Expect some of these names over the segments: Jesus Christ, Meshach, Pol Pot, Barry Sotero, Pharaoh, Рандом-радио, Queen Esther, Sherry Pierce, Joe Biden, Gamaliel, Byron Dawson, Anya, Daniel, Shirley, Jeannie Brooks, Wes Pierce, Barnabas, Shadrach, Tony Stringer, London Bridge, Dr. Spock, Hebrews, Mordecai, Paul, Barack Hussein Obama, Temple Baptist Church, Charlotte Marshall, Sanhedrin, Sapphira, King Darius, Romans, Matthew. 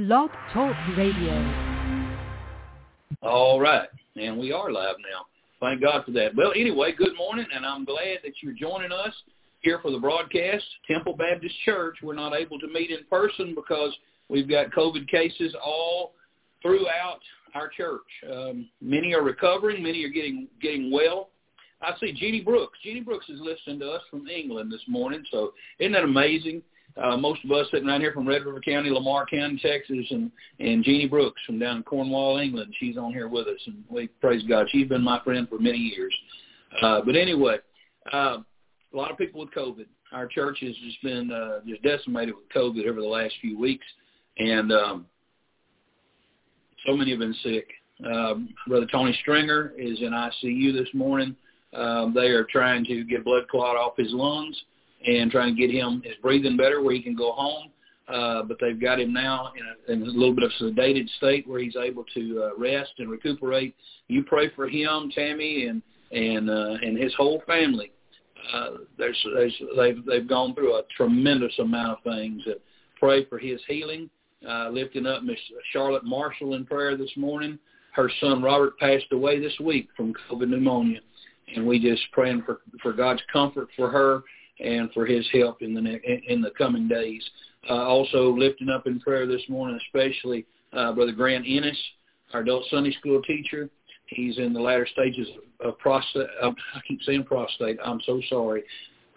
Love Talk Radio. All right, and we are live now. Thank God for that. Well, anyway, good morning, and I'm glad that you're joining us here for the broadcast. Temple Baptist Church, we're not able to meet in person because we've got COVID cases all throughout our church. Many are recovering. Many are getting well. I see Jeannie Brooks. Jeannie Brooks is listening to us from England this morning, so isn't that amazing? Most of us sitting right here from Red River County, Lamar County, Texas, and Jeannie Brooks from down in Cornwall, England. She's on here with us, and we praise God. She's been my friend for many years. But anyway, a lot of people with COVID. Our church has just been just decimated with COVID over the last few weeks, and so many have been sick. Brother Tony Stringer is in ICU this morning. They are trying to get blood clot off his lungs and trying to get him his breathing better where he can go home. But they've got him now in a little bit of sedated state where he's able to rest and recuperate. You pray for him, Tammy, and his whole family. They've gone through a tremendous amount of things. Pray for his healing. Lifting up Miss Charlotte Marshall in prayer this morning. Her son Robert passed away this week from COVID pneumonia, and we just praying for God's comfort for her and for his help in the coming days. Also lifting up in prayer this morning, especially Brother Grant Ennis, our adult Sunday school teacher. He's in the latter stages of prostate. I'm so sorry,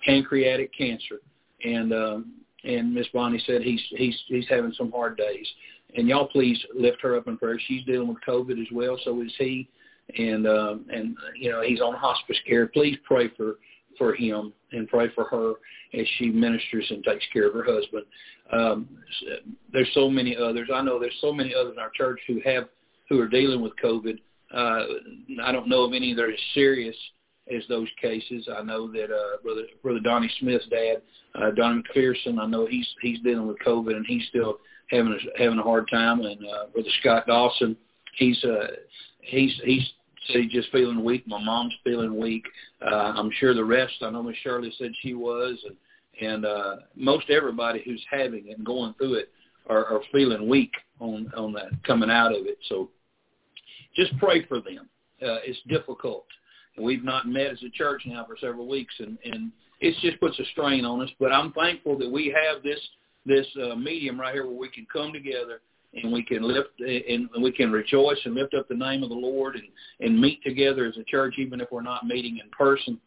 pancreatic cancer, and Miss Bonnie said he's having some hard days. And y'all please lift her up in prayer. She's dealing with COVID as well, so is he. And you know, he's on hospice care. Please pray for him and pray for her as she ministers and takes care of her husband. There's so many others. I know there's so many others in our church who are dealing with COVID. I don't know of any that are as serious as those cases. I know that Brother Donnie Smith's dad, Donnie McPherson, I know he's dealing with COVID and he's still having a hard time. And Brother Scott Dawson, he's just feeling weak. My mom's feeling weak. I'm sure the rest. I know Miss Shirley said she was, and most everybody who's having it and going through it are feeling weak on that coming out of it. So just pray for them. It's difficult. We've not met as a church now for several weeks, and it just puts a strain on us. But I'm thankful that we have this medium right here where we can come together and we can lift and we can rejoice and lift up the name of the Lord and meet together as a church, even if we're not meeting in person.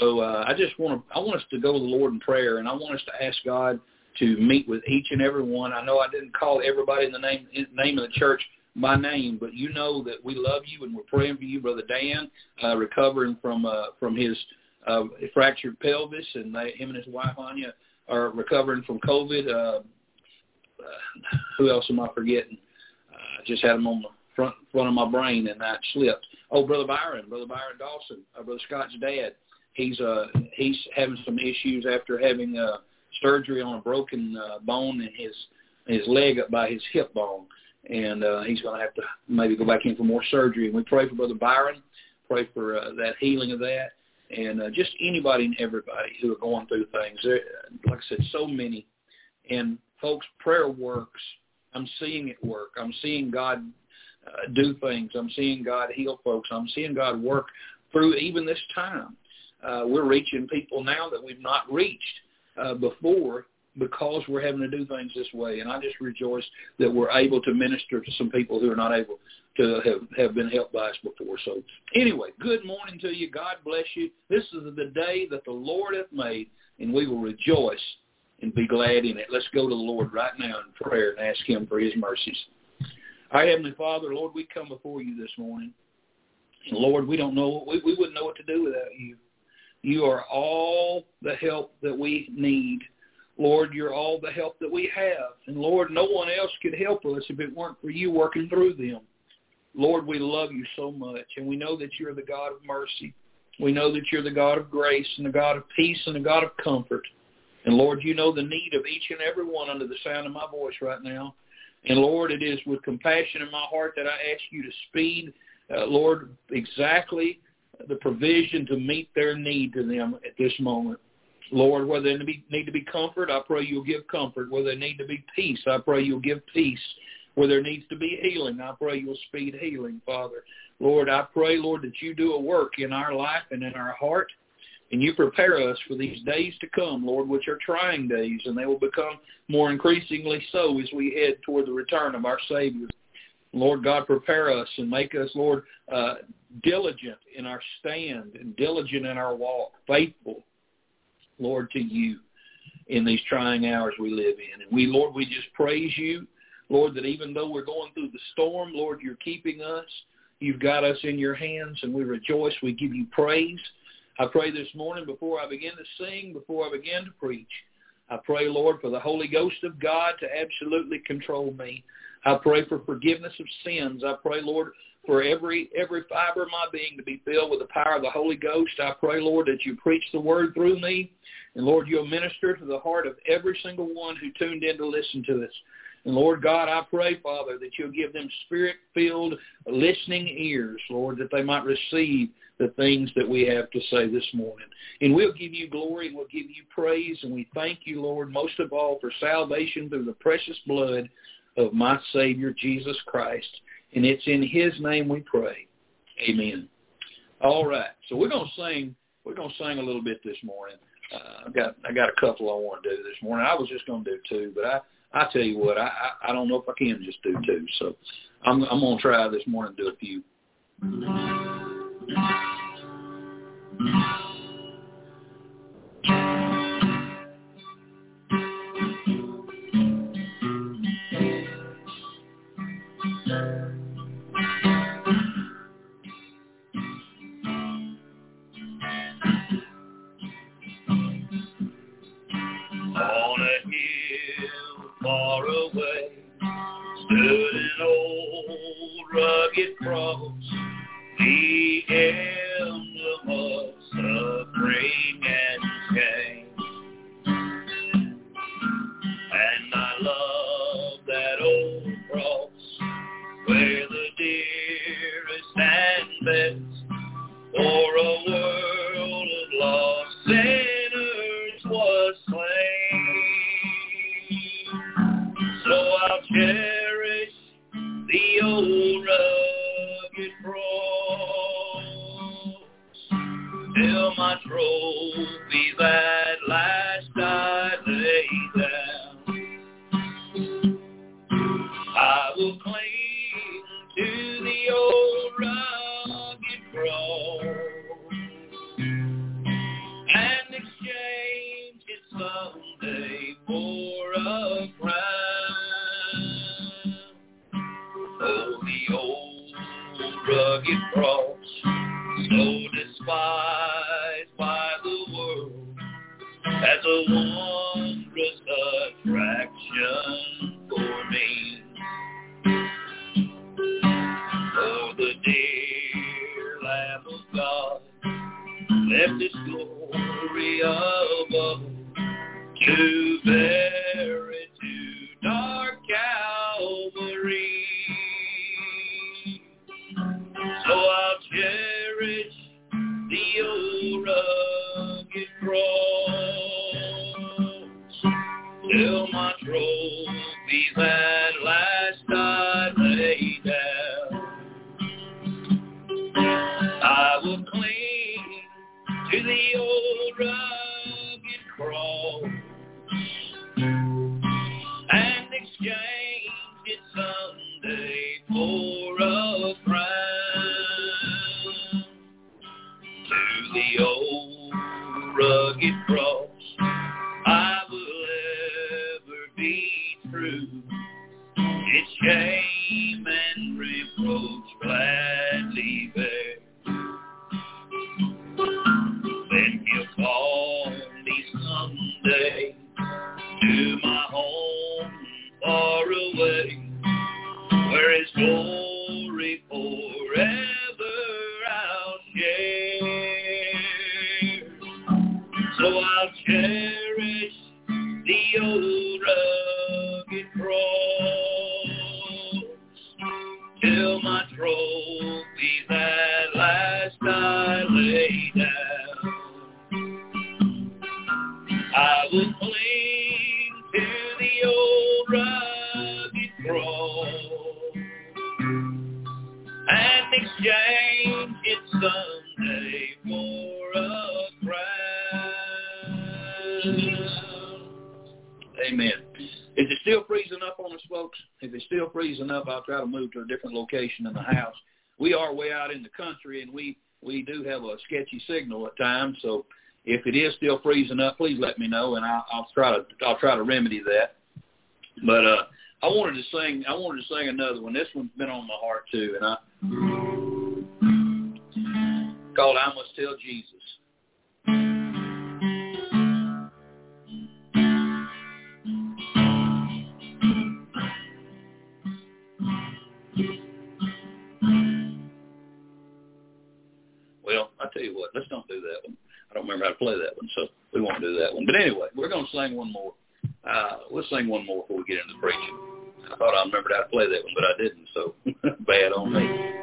So I want us to go to the Lord in prayer, and I want us to ask God to meet with each and every one. I know I didn't call everybody in the name of the church by name, but you know that we love you and we're praying for you. Brother Dan, recovering from his fractured pelvis, and him and his wife Anya are recovering from COVID. Who else am I forgetting? I just had him on the front of my brain and I slipped. Oh, Brother Byron Dawson, Brother Scott's dad. He's having some issues after having surgery on a broken bone in his leg up by his hip bone. And he's going to have to maybe go back in for more surgery. And we pray for Brother Byron, pray for that healing of that, and just anybody and everybody who are going through things. There, like I said, so many. And, folks, prayer works. I'm seeing it work. I'm seeing God do things. I'm seeing God heal folks. I'm seeing God work through even this time. We're reaching people now that we've not reached before, because we're having to do things this way. And I just rejoice that we're able to minister to some people who are not able to have been helped by us before. So anyway, good morning to you. God bless you. This is the day that the Lord hath made, and we will rejoice and be glad in it. Let's go to the Lord right now in prayer and ask him for his mercies. Our Heavenly Father, Lord, we come before you this morning. And Lord, we don't know, we wouldn't know what to do without you. You are all the help that we need. Lord, you're all the help that we have. And, Lord, no one else could help us if it weren't for you working through them. Lord, we love you so much, and we know that you're the God of mercy. We know that you're the God of grace and the God of peace and the God of comfort. And, Lord, you know the need of each and every one under the sound of my voice right now. And, Lord, it is with compassion in my heart that I ask you to speed, Lord, exactly the provision to meet their need to them at this moment. Lord, where they need to be comfort, I pray you'll give comfort. Where they need to be peace, I pray you'll give peace. where there needs to be healing. I pray you'll speed healing, Father. Lord, I pray, Lord, that you do a work in our life and in our heart, and you prepare us for these days to come, Lord, which are trying days, and they will become more increasingly so as we head toward the return of our Savior. Lord God, prepare us and make us, Lord, diligent in our stand and diligent in our walk, faithful, Lord, to you in these trying hours we live in. And we, Lord, we just praise you, Lord, that even though we're going through the storm, Lord, you're keeping us. You've got us in your hands, and we rejoice. We give you praise. I pray this morning before I begin to sing, before I begin to preach, I pray, Lord, for the Holy Ghost of God to absolutely control me. I pray for forgiveness of sins. I pray, Lord, for every fiber of my being to be filled with the power of the Holy Ghost. I pray, Lord, that you preach the word through me. And, Lord, you'll minister to the heart of every single one who tuned in to listen to this. And, Lord God, I pray, Father, that you'll give them spirit-filled listening ears, Lord, that they might receive the things that we have to say this morning. And we'll give you glory and we'll give you praise, and we thank you, Lord, most of all for salvation through the precious blood of my Savior, Jesus Christ. And it's in his name we pray. Amen. All right. So we're going to sing a little bit this morning. I got a couple I want to do this morning. I was just going to do two, but I tell you what, I don't know if I can just do two. So I'm going to try this morning to do a few. I will cling to the old rugged cross. and exchange it someday for a crown. Amen. Is it still freezing up on us, folks? If it's still freezing up, I'll try to move to a different location in the house. We are way out in the country, and we do have a sketchy signal at times, so if it is still freezing up, please let me know, and I'll try to remedy that. But I wanted to sing another one. This one's been on my heart too, and it's called "I Must Tell Jesus." Well, I tell you what, let's don't do that one. I don't remember how to play that one, so we won't do that one. But anyway, we're going to sing one more. We'll sing one more before we get into preaching. I thought I remembered how to play that one, but I didn't, so bad on me.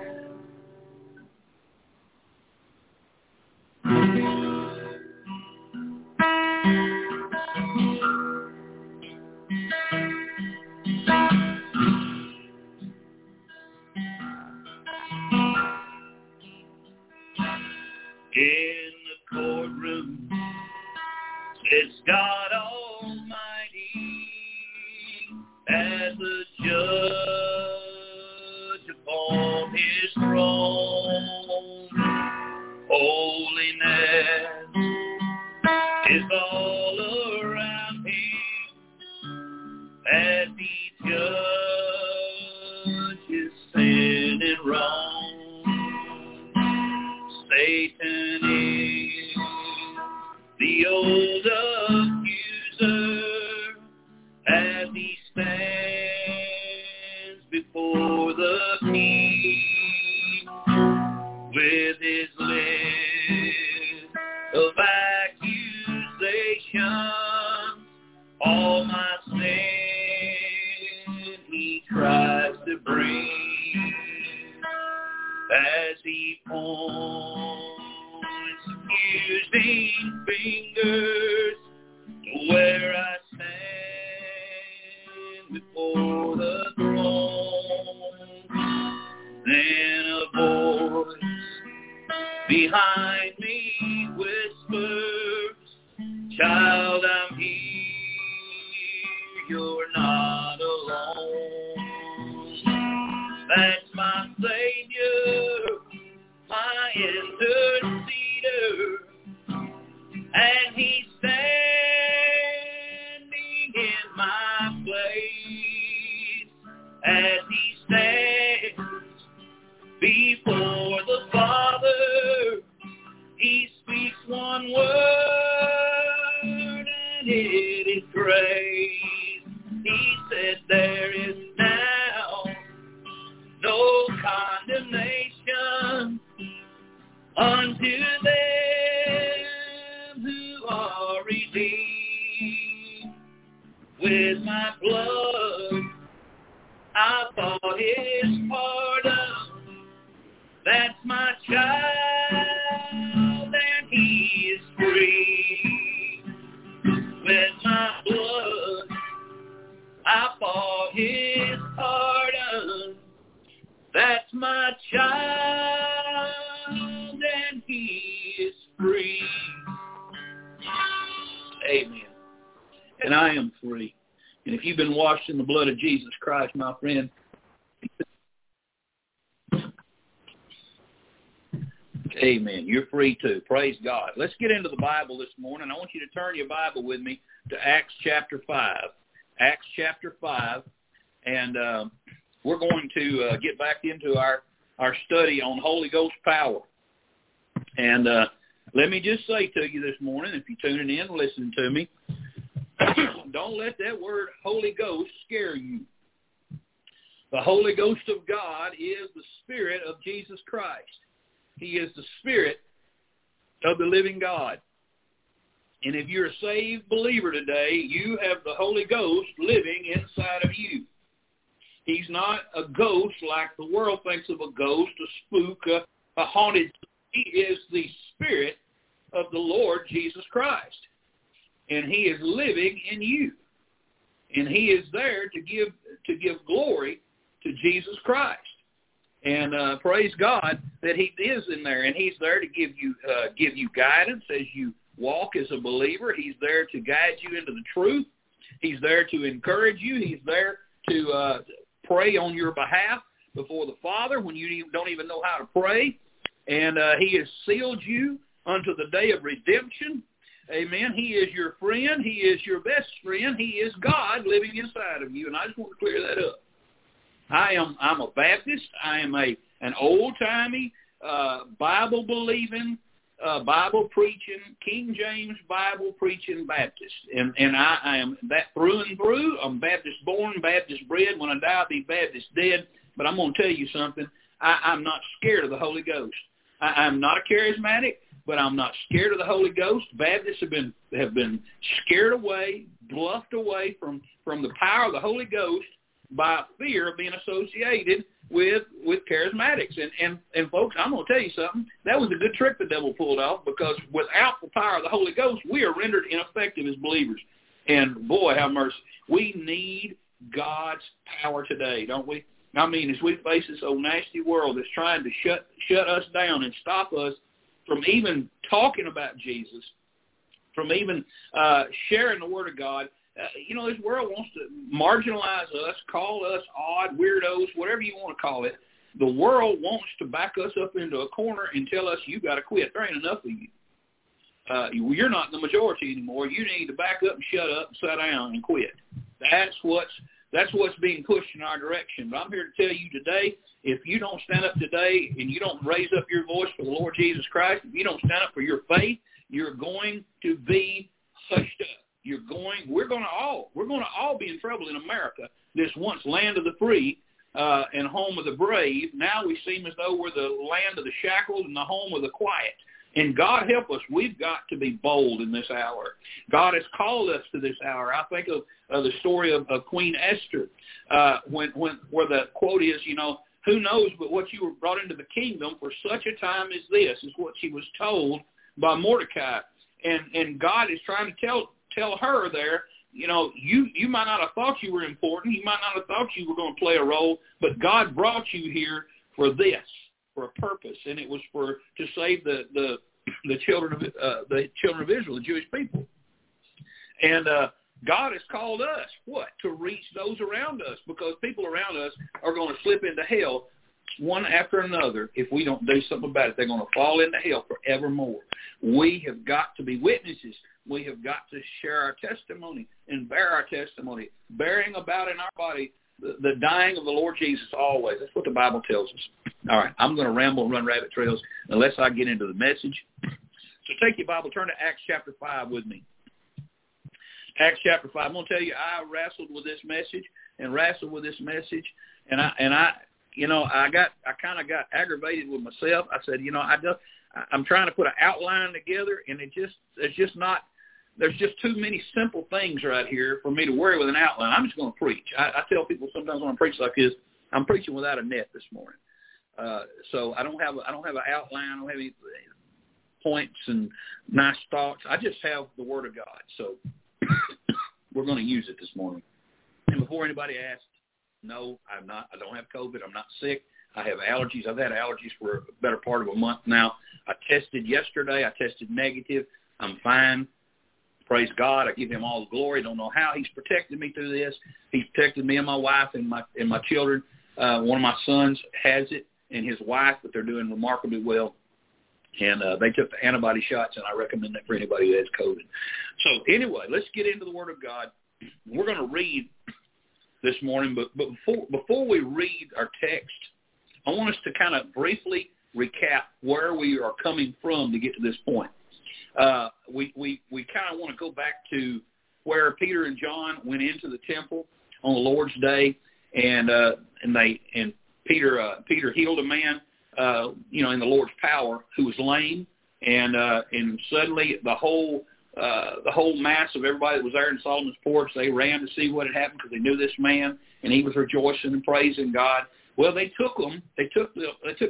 In the blood of Jesus Christ, my friend. Amen. You're free too. Praise God. Let's get into the Bible this morning. I want you to turn your Bible with me to Acts chapter 5. Acts chapter 5. And we're going to get back into our study on Holy Ghost power. And let me just say to you this morning, if you're tuning in, listening to me, don't let that word Holy Ghost scare you. The Holy Ghost of God is the Spirit of Jesus Christ. He is the Spirit of the living God. And if you're a saved believer today, you have the Holy Ghost living inside of you. He's not a ghost like the world thinks of a ghost, a spook, a haunted. He is the Spirit of the Lord Jesus Christ. And he is living in you. And he is there to give glory Jesus Christ. And praise God that he is in there, and he's there to give you guidance as you walk as a believer. He's there to guide you into the truth. He's there to encourage you. He's there to pray on your behalf before the Father when you don't even know how to pray. And he has sealed you unto the day of redemption. Amen. He is your friend. He is your best friend. He is God living inside of you. And I just want to clear that up. I'm a Baptist. I am an old-timey, Bible-believing, Bible-preaching, King James Bible-preaching Baptist. And I am that through and through. I'm Baptist born, Baptist bred. When I die, I'll be Baptist dead. But I'm going to tell you something. I'm not scared of the Holy Ghost. I'm not a charismatic, but I'm not scared of the Holy Ghost. Baptists have been scared away, bluffed away from the power of the Holy Ghost by fear of being associated with charismatics. And folks, I'm going to tell you something. That was a good trick the devil pulled off, because without the power of the Holy Ghost, we are rendered ineffective as believers. And boy, have mercy. We need God's power today, don't we? I mean, as we face this old nasty world that's trying to shut us down and stop us from even talking about Jesus, from even sharing the Word of God, this world wants to marginalize us, call us odd, weirdos, whatever you want to call it. The world wants to back us up into a corner and tell us, you got to quit. There ain't enough of you. You're not the majority anymore. You need to back up and shut up and sit down and quit. That's what's being pushed in our direction. But I'm here to tell you today, if you don't stand up today and you don't raise up your voice for the Lord Jesus Christ, if you don't stand up for your faith, you're going to be hushed up. We're going to all be in trouble in America, this once land of the free and home of the brave. Now we seem as though we're the land of the shackled and the home of the quiet. And God help us, we've got to be bold in this hour. God has called us to this hour. I think of the story of Queen Esther, where the quote is, who knows but what you were brought into the kingdom for such a time as this, is what she was told by Mordecai. And God is trying to tell her there, you might not have thought you were important. You might not have thought you were going to play a role, but God brought you here for this, for a purpose, and it was to save the children of Israel, the Jewish people. And God has called us, to reach those around us, because people around us are going to slip into hell one after another. If we don't do something about it, they're going to fall into hell forevermore. We have got to be witnesses. We have got to share our testimony and bear our testimony, bearing about in our body the dying of the Lord Jesus always. That's what the Bible tells us. All right, I'm going to ramble and run rabbit trails unless I get into the message. So take your Bible, turn to Acts chapter 5 with me. Acts chapter 5. I'm going to tell you, I wrestled with this message and I kind of got aggravated with myself. I said, I'm trying to put an outline together, and there's just too many simple things right here for me to worry with an outline. I'm just going to preach. I tell people sometimes when I preach like this, I'm preaching without a net this morning. So I don't have an outline. I don't have any points and nice thoughts. I just have the Word of God. So we're going to use it this morning. And before anybody asks, no, I'm not. I don't have COVID. I'm not sick. I have allergies. I've had allergies for a better part of a month now. I tested yesterday. I tested negative. I'm fine. Praise God. I give him all the glory. Don't know how he's protected me through this. He's protected me and my wife and my children. One of my sons has it, and his wife, but they're doing remarkably well. And they took the antibody shots, and I recommend that for anybody who has COVID. So anyway, let's get into the Word of God. We're going to read this morning, but before we read our text, I want us to kind of briefly recap where we are coming from to get to this point. We kind of want to go back to where Peter and John went into the temple on the Lord's Day, and Peter healed a man, in the Lord's power, who was lame, and suddenly the whole mass of everybody that was there in Solomon's porch, they ran to see what had happened, because they knew this man, and he was rejoicing and praising God. Well, they took him. They took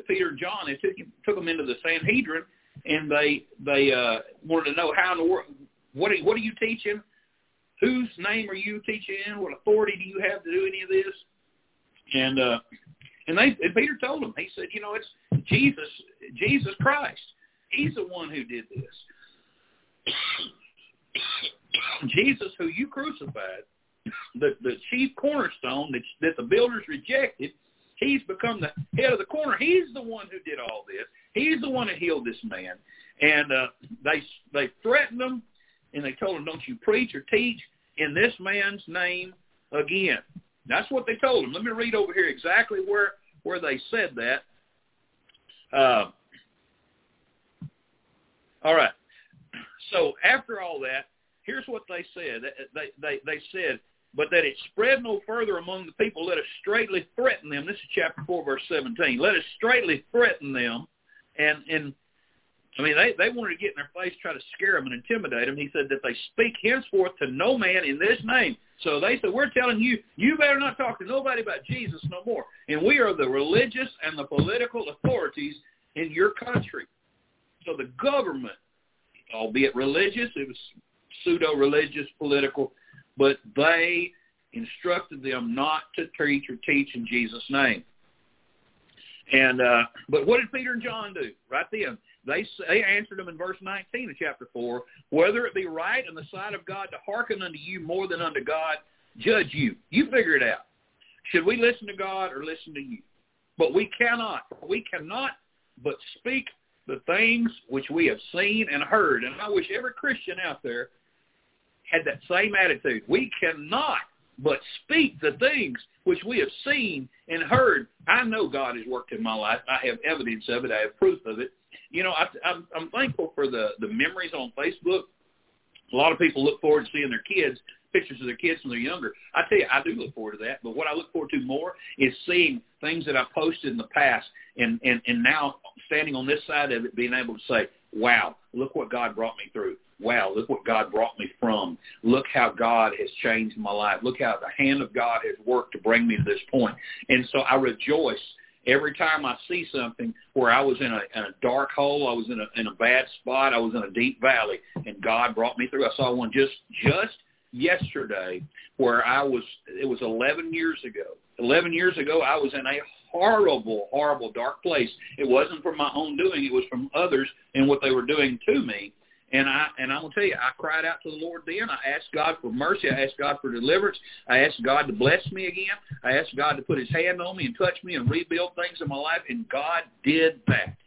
Peter and John. They took him into the Sanhedrin. And they wanted to know how in the world, what are you teaching? Whose name are you teaching in? What authority do you have to do any of this? And And Peter told them, he said, you know, it's Jesus Christ. He's the one who did this. Jesus, who you crucified, the chief cornerstone that the builders rejected, he's become the head of the corner. He's the one who did all this. He's the one that healed this man. And they threatened him, and they told him, don't you preach or teach in this man's name again. That's what they told him. Let me read over here exactly where they said that. All right. So after all that, here's what they said. They said, but that it spread no further among the people, let us straightly threaten them. This is chapter 4, verse 17. Let us straightly threaten them. And I mean, they wanted to get in their face, try to scare them and intimidate them. He said that they speak henceforth to no man in this name. So they said, we're telling you, you better not talk to nobody about Jesus no more. And we are the religious and the political authorities in your country. So the government, albeit religious, it was pseudo-religious, political, but they instructed them not to preach or teach in Jesus' name. And but what did Peter and John do right then? They answered him in verse 19 of chapter 4, whether it be right in the sight of God to hearken unto you more than unto God, judge you. You figure it out. Should we listen to God or listen to you? But we cannot but speak the things which we have seen and heard. And I wish every Christian out there had that same attitude. We cannot but speak the things which we have seen and heard. I know God has worked in my life. I have evidence of it. I have proof of it. You know, I'm thankful for the memories on Facebook. A lot of people look forward to seeing their kids, pictures of their kids when they're younger. I tell you, I do look forward to that. But what I look forward to more is seeing things that I posted in the past and now standing on this side of it, being able to say, wow, look what God brought me through. Wow, look what God brought me from. Look how God has changed my life. Look how the hand of God has worked to bring me to this point. And so I rejoice every time I see something where I was in a dark hole, I was in a bad spot, I was in a deep valley, and God brought me through. I saw one just yesterday where it was 11 years ago. 11 years ago, I was in a horrible, horrible dark place. It wasn't from my own doing. It was from others and what they were doing to me. And I'm going to tell you, I cried out to the Lord then. I asked God for mercy. I asked God for deliverance. I asked God to bless me again. I asked God to put his hand on me and touch me and rebuild things in my life. And God did that.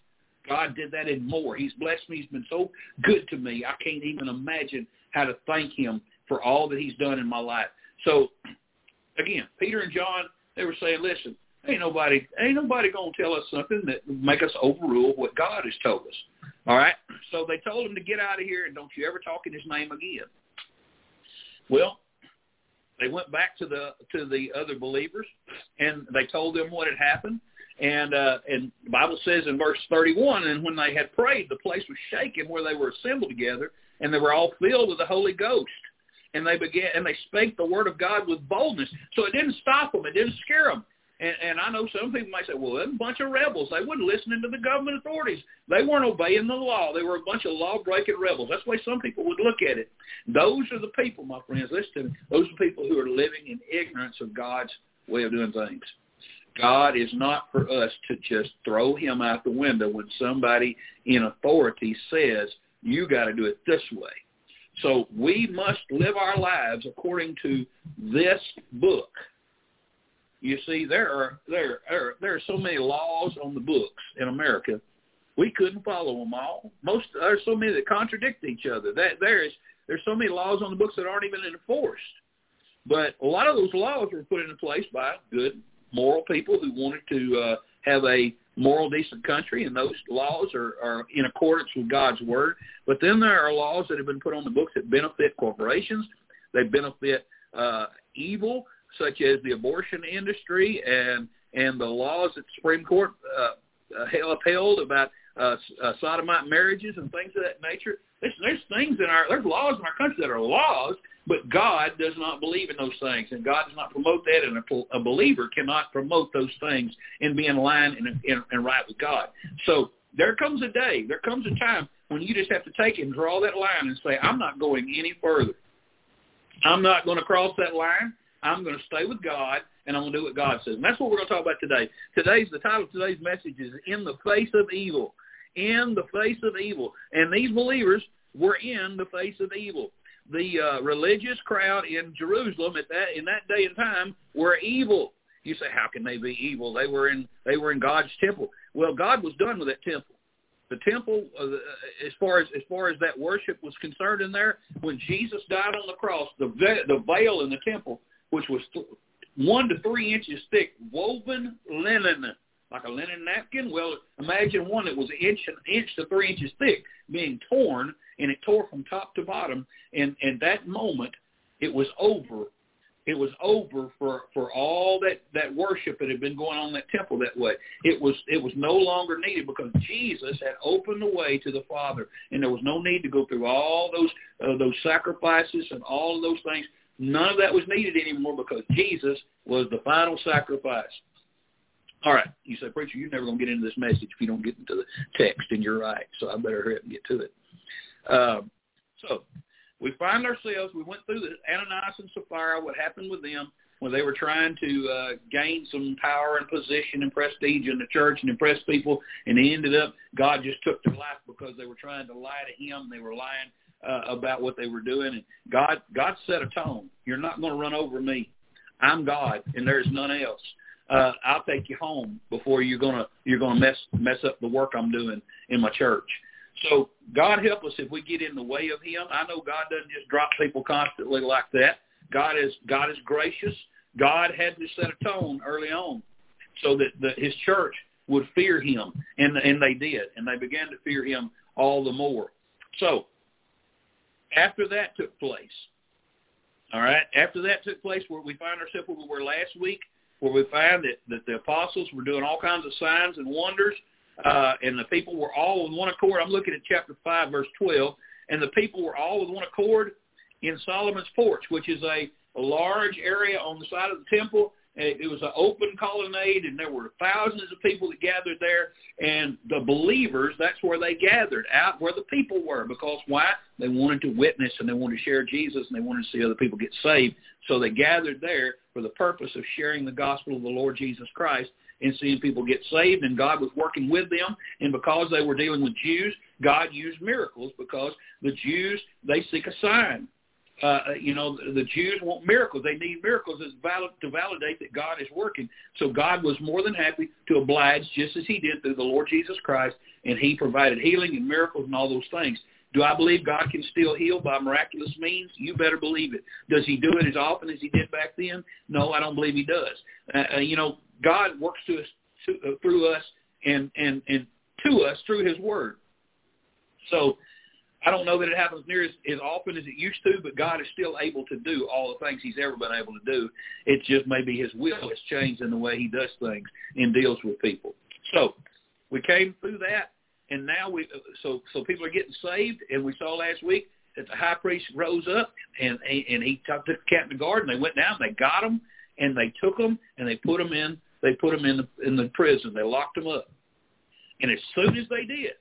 God did that and more. He's blessed me. He's been so good to me. I can't even imagine how to thank him for all that he's done in my life. So, again, Peter and John, they were saying, listen, ain't nobody going to tell us something that make us overrule what God has told us. All right? So they told him to get out of here and don't you ever talk in his name again. Well, they went back to the other believers, and they told them what had happened. And the Bible says in verse 31, and when they had prayed, the place was shaken where they were assembled together, and they were all filled with the Holy Ghost. And they began, and they spake the word of God with boldness. So it didn't stop them. It didn't scare them. And I know some people might say, well, they're a bunch of rebels. They wouldn't listen to the government authorities. They weren't obeying the law. They were a bunch of law-breaking rebels. That's the way some people would look at it. Those are the people, my friends, listen to me, those are the people who are living in ignorance of God's way of doing things. God is not for us to just throw him out the window when somebody in authority says, you got to do it this way. So we must live our lives according to this book. You see, there are so many laws on the books in America. We couldn't follow them all. There's so many that contradict each other. There's so many laws on the books that aren't even enforced. But a lot of those laws were put into place by good, moral people who wanted to have a moral, decent country, and those laws are in accordance with God's word. But then there are laws that have been put on the books that benefit corporations. They benefit evil, such as the abortion industry and the laws that the Supreme Court upheld about sodomite marriages and things of that nature. Listen, there's laws in our country that are laws, but God does not believe in those things, and God does not promote that, and a believer cannot promote those things and be in line and right with God. So there comes a day, there comes a time when you just have to take it and draw that line and say, I'm not going any further. I'm not going to cross that line. I'm going to stay with God, and I'm going to do what God says. And that's what we're going to talk about today. The title of today's message is In the Face of Evil. In the face of evil. And these believers were in the face of evil. The religious crowd in Jerusalem in that day and time were evil. You say, how can they be evil? They were in God's temple. Well, God was done with that temple. The temple, as far as that worship was concerned, in there, when Jesus died on the cross, the veil in the temple, which was 1 to 3 inches thick, woven linen, like a linen napkin. Well, imagine one that was an inch to 3 inches thick being torn, and it tore from top to bottom. And at that moment, it was over. It was over for all that worship that had been going on in that temple that way. It was no longer needed because Jesus had opened the way to the Father, and there was no need to go through all those sacrifices and all of those things. None of that was needed anymore because Jesus was the final sacrifice. All right, you say, preacher, you're never going to get into this message if you don't get into the text, and you're right, so I better hurry up and get to it. So we find ourselves, we went through this, Ananias and Sapphira, what happened with them when they were trying to gain some power and position and prestige in the church and impress people, and they ended up, God just took their life because they were trying to lie to him. They were lying about what they were doing, and God set a tone. You're not going to run over me. I'm God, and there's none else. I'll take you home before you're gonna mess up the work I'm doing in my church. So God help us if we get in the way of him. I know God doesn't just drop people constantly like that. God is gracious. God had to set a tone early on so that his church would fear him, and they did, and they began to fear him all the more. So after that took place, all right, where we find ourselves where we were last week, where we find that the apostles were doing all kinds of signs and wonders, and the people were all with one accord. I'm looking at chapter 5, verse 12. And the people were all with one accord in Solomon's porch, which is a large area on the side of the temple. It was an open colonnade, and there were thousands of people that gathered there. And the believers, that's where they gathered, out where the people were, because why? They wanted to witness, and they wanted to share Jesus, and they wanted to see other people get saved. So they gathered there for the purpose of sharing the gospel of the Lord Jesus Christ and seeing people get saved, and God was working with them. And because they were dealing with Jews, God used miracles because the Jews, they seek a sign. The Jews want miracles. They need miracles to validate that God is working. So God was more than happy to oblige, just as he did through the Lord Jesus Christ, and he provided healing and miracles and all those things. Do I believe God can still heal by miraculous means? You better believe it. Does he do it as often as he did back then? No, I don't believe he does. God works through us and to us through his word. So I don't know that it happens near as often as it used to, but God is still able to do all the things he's ever been able to do. It's just maybe his will has changed in the way he does things and deals with people. So we came through that, and now so people are getting saved, and we saw last week that the high priest rose up, and he took the captain guard, and they went down, and they got him, and they took him, and they put him in the prison. They locked him up. And as soon as they did,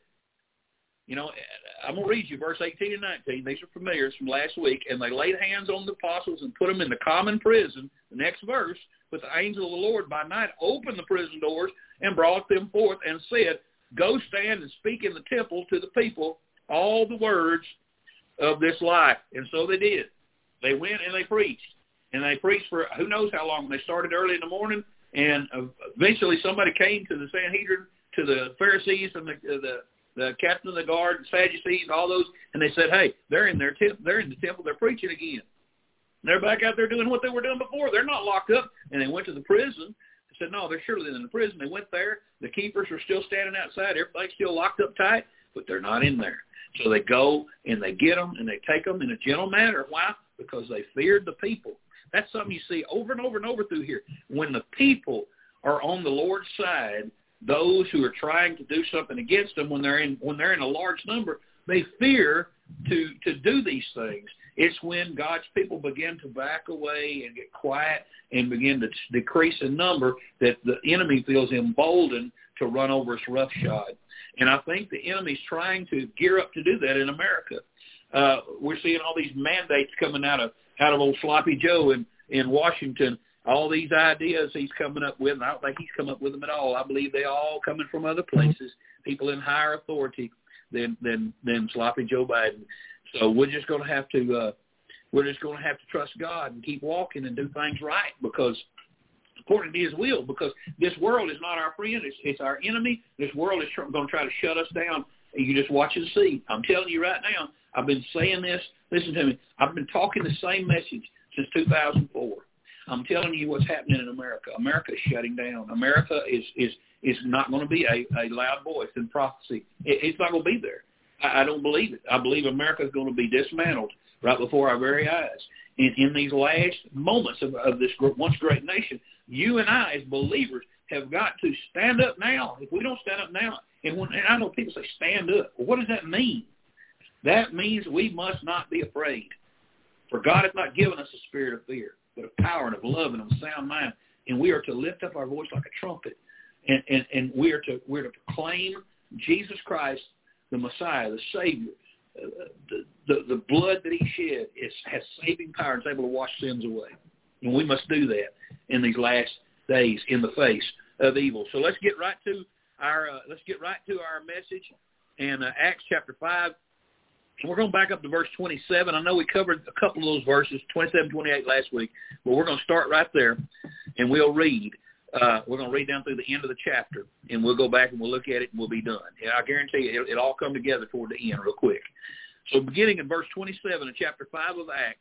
I'm going to read you verse 18 and 19. These are familiars from last week. And they laid hands on the apostles and put them in the common prison, the next verse, but the angel of the Lord by night opened the prison doors and brought them forth and said, go stand and speak in the temple to the people all the words of this life. And so they did. They went and they preached. And they preached for who knows how long. They started early in the morning, and eventually somebody came to the Sanhedrin, to the Pharisees and the captain of the guard, the Sadducees, all those, and they said, hey, they're in the temple, they're preaching again. And they're back out there doing what they were doing before. They're not locked up. And they went to the prison. They said, no, they're surely in the prison. They went there. The keepers were still standing outside. Everybody's still locked up tight, but they're not in there. So they go, and they get them, and they take them in a gentle manner. Why? Because they feared the people. That's something you see over and over and over through here. When the people are on the Lord's side, those who are trying to do something against them, when they're in a large number, they fear to do these things. It's when God's people begin to back away and get quiet and begin to decrease in number that the enemy feels emboldened to run over us roughshod. And I think the enemy's trying to gear up to do that in America. We're seeing all these mandates coming out of old Sloppy Joe in Washington. all these ideas he's coming up with, and I don't think he's come up with them at all. I believe they all coming from other places, people in higher authority than sloppy Joe Biden. So we're just going to have to trust God and keep walking and do things right, because according to his will, because this world is not our friend. It's our enemy. This world is going to try to shut us down. You just watch and see. I'm telling you right now, I've been saying this. Listen to me. I've been talking the same message since 2004. I'm telling you what's happening in America. America is shutting down. America is not going to be a loud voice in prophecy. It's not going to be there. I don't believe it. I believe America is going to be dismantled right before our very eyes. And in these last moments of this once great nation, you and I as believers have got to stand up now. If we don't stand up now, and I know people say stand up. Well, what does that mean? That means we must not be afraid. For God has not given us a spirit of fear, but of power and of love and of a sound mind. And we are to lift up our voice like a trumpet. And we are to proclaim Jesus Christ, the Messiah, the Savior. The blood that he shed has saving power and is able to wash sins away. And we must do that in these last days in the face of evil. So let's get right to our message in Acts chapter 5. We're going back up to verse 27. I know we covered a couple of those verses, 27, 28 last week, but we're going to start right there, and we'll read. We're going to read down through the end of the chapter, and we'll go back and we'll look at it, and we'll be done. And I guarantee you, it'll all come together toward the end real quick. So beginning in verse 27 of chapter 5 of Acts,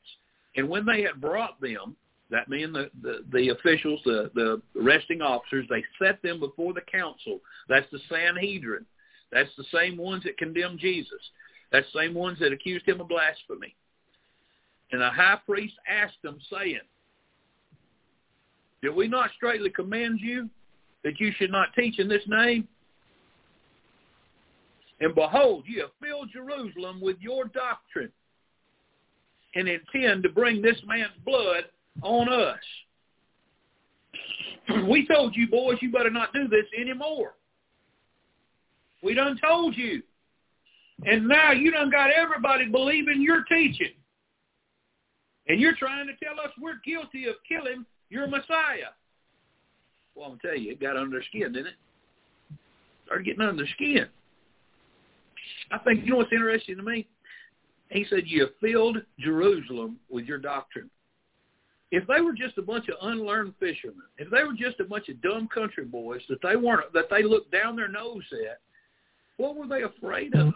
and when they had brought them, that mean the officials, the arresting officers, they set them before the council. That's the Sanhedrin. That's the same ones that condemned Jesus. That's the same ones that accused him of blasphemy. And the high priest asked them, saying, did we not straightly command you that you should not teach in this name? And behold, you have filled Jerusalem with your doctrine and intend to bring this man's blood on us. We told you, boys, you better not do this anymore. We done told you. And now you done got everybody believing your teaching. And you're trying to tell us we're guilty of killing your Messiah. Well, I'm going to tell you, it got under their skin, didn't it? Started getting under their skin. I think, you know what's interesting to me? He said, you have filled Jerusalem with your doctrine. If they were just a bunch of unlearned fishermen, if they were just a bunch of dumb country boys that they looked down their nose at, what were they afraid of?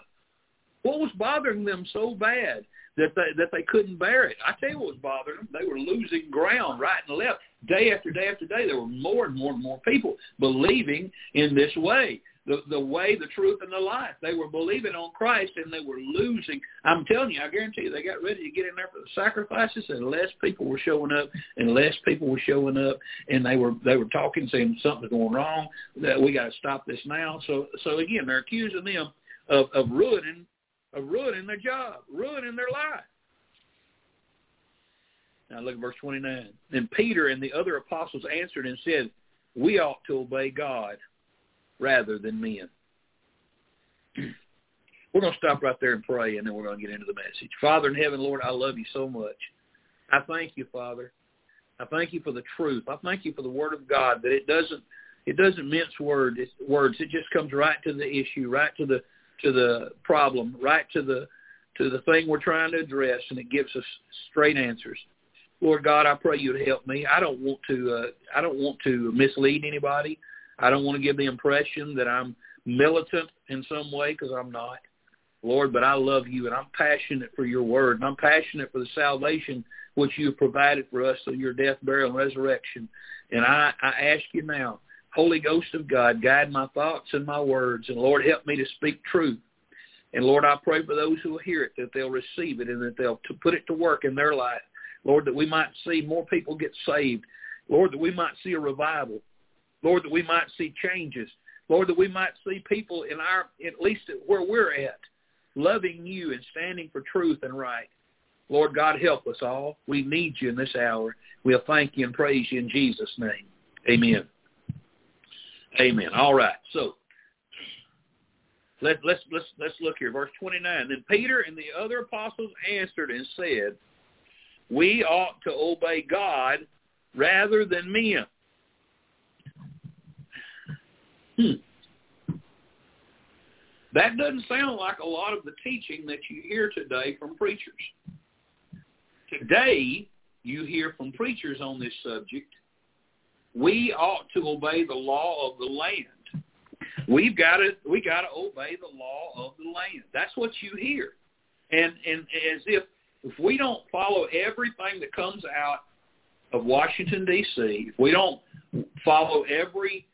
What was bothering them so bad that they couldn't bear it? I tell you what was bothering them. They were losing ground right and left. Day after day after day, there were more and more and more people believing in this way, the way, the truth, and the life. They were believing on Christ, and they were losing. I'm telling you, I guarantee you, they got ready to get in there for the sacrifices, and less people were showing up, and they were talking, saying something's going wrong, that we got to stop this now. So again, they're accusing them of ruining their job, ruining their life. Now look at verse 29. Then Peter and the other apostles answered and said, we ought to obey God rather than men. We're going to stop right there and pray, and then we're going to get into the message. Father in heaven, Lord, I love you so much. I thank you, Father. I thank you for the truth. I thank you for the word of God, that it doesn't mince words. It just comes right to the issue, right to the problem, right to the thing we're trying to address, and it gives us straight answers. Lord God, I pray you'd help me. I don't want to mislead anybody. I don't want to give the impression that I'm militant in some way, because I'm not. Lord, but I love you, and I'm passionate for your word, and I'm passionate for the salvation which you have provided for us through your death, burial, and resurrection. And I ask you now, Holy Ghost of God, guide my thoughts and my words, and Lord, help me to speak truth. And Lord, I pray for those who will hear it, that they'll receive it, and that they'll put it to work in their life. Lord, that we might see more people get saved. Lord, that we might see a revival. Lord, that we might see changes. Lord, that we might see people at least where we're at, loving you and standing for truth and right. Lord God, help us all. We need you in this hour. We'll thank you and praise you in Jesus' name. Amen. Amen. All right. So let's look here. Verse 29. Then Peter and the other apostles answered and said, we ought to obey God rather than men. That doesn't sound like a lot of the teaching that you hear today from preachers. Today, you hear from preachers on this subject, we ought to obey the law of the land. We got to obey the law of the land. That's what you hear. And as if we don't follow everything that comes out of Washington, D.C., if we don't follow every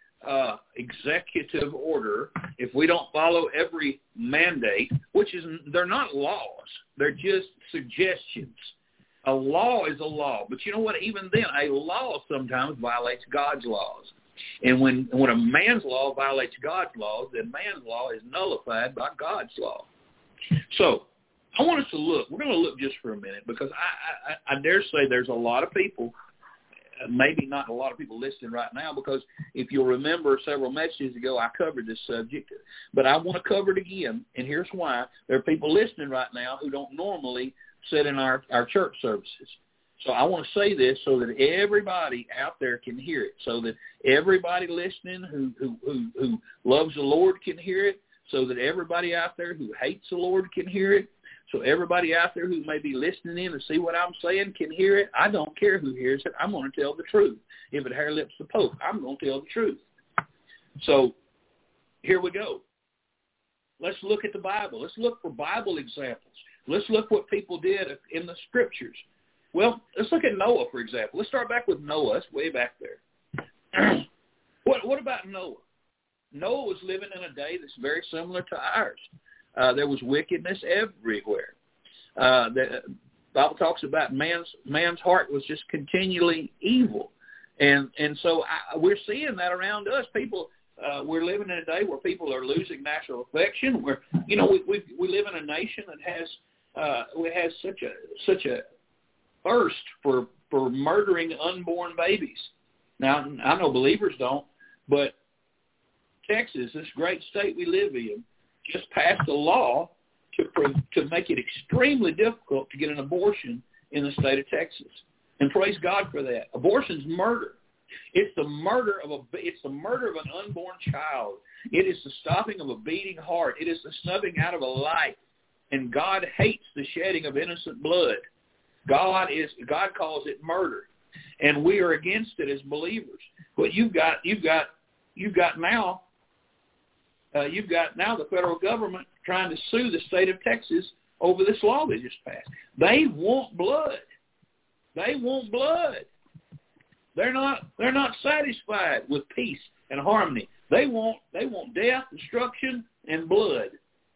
executive order, if we don't follow every mandate, which is, they're not laws, they're just suggestions. A law is a law, but you know what? Even then, a law sometimes violates God's laws. And when a man's law violates God's laws, then man's law is nullified by God's law. So I want us to look. We're going to look just for a minute because I dare say there's a lot of people, maybe not a lot of people listening right now, because if you'll remember several messages ago, I covered this subject, but I want to cover it again, and here's why. There are people listening right now who don't normally sit in our church services. So I want to say this so that everybody out there can hear it, so that everybody listening who loves the Lord can hear it, so that everybody out there who hates the Lord can hear it, so everybody out there who may be listening in and see what I'm saying can hear it. I don't care who hears it. I'm going to tell the truth. If it hair lips the Pope, I'm going to tell the truth. So here we go. Let's look at the Bible. Let's look for Bible examples. Let's look what people did in the Scriptures. Well, let's look at Noah, for example. Let's start back with Noah. That's way back there. What about Noah? Noah was living in a day that's very similar to ours. There was wickedness everywhere. The Bible talks about man's heart was just continually evil. And so we're seeing that around us. People... we're living in a day where people are losing national affection. Where we live in a nation that has such a thirst for murdering unborn babies. Now I know believers don't, but Texas, this great state we live in, just passed a law to make it extremely difficult to get an abortion in the state of Texas. And praise God for that. Abortion's murder. It's the murder of an unborn child. It is the stopping of a beating heart. It is the snuffing out of a life. And God hates the shedding of innocent blood. God calls it murder, and we are against it as believers. But you've got now the federal government trying to sue the state of Texas over this law they just passed. They want blood. They want blood. They're not satisfied with peace and harmony. They want death, destruction, and blood.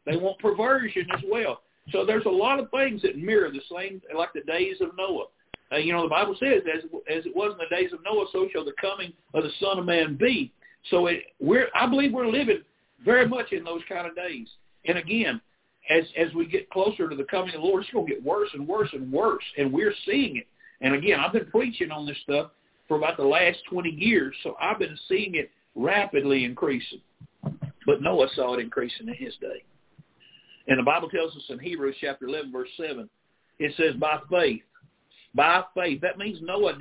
They want perversion as well. So there's a lot of things that mirror the same, like the days of Noah. The Bible says, as it was in the days of Noah, so shall the coming of the Son of Man be. So I believe we're living very much in those kind of days. And again, as we get closer to the coming of the Lord, it's going to get worse and worse and worse, and we're seeing it. And again, I've been preaching on this stuff for about the last 20 years, so I've been seeing it rapidly increasing. But Noah saw it increasing in his day. And the Bible tells us in Hebrews chapter 11, verse 7, it says, by faith. That means Noah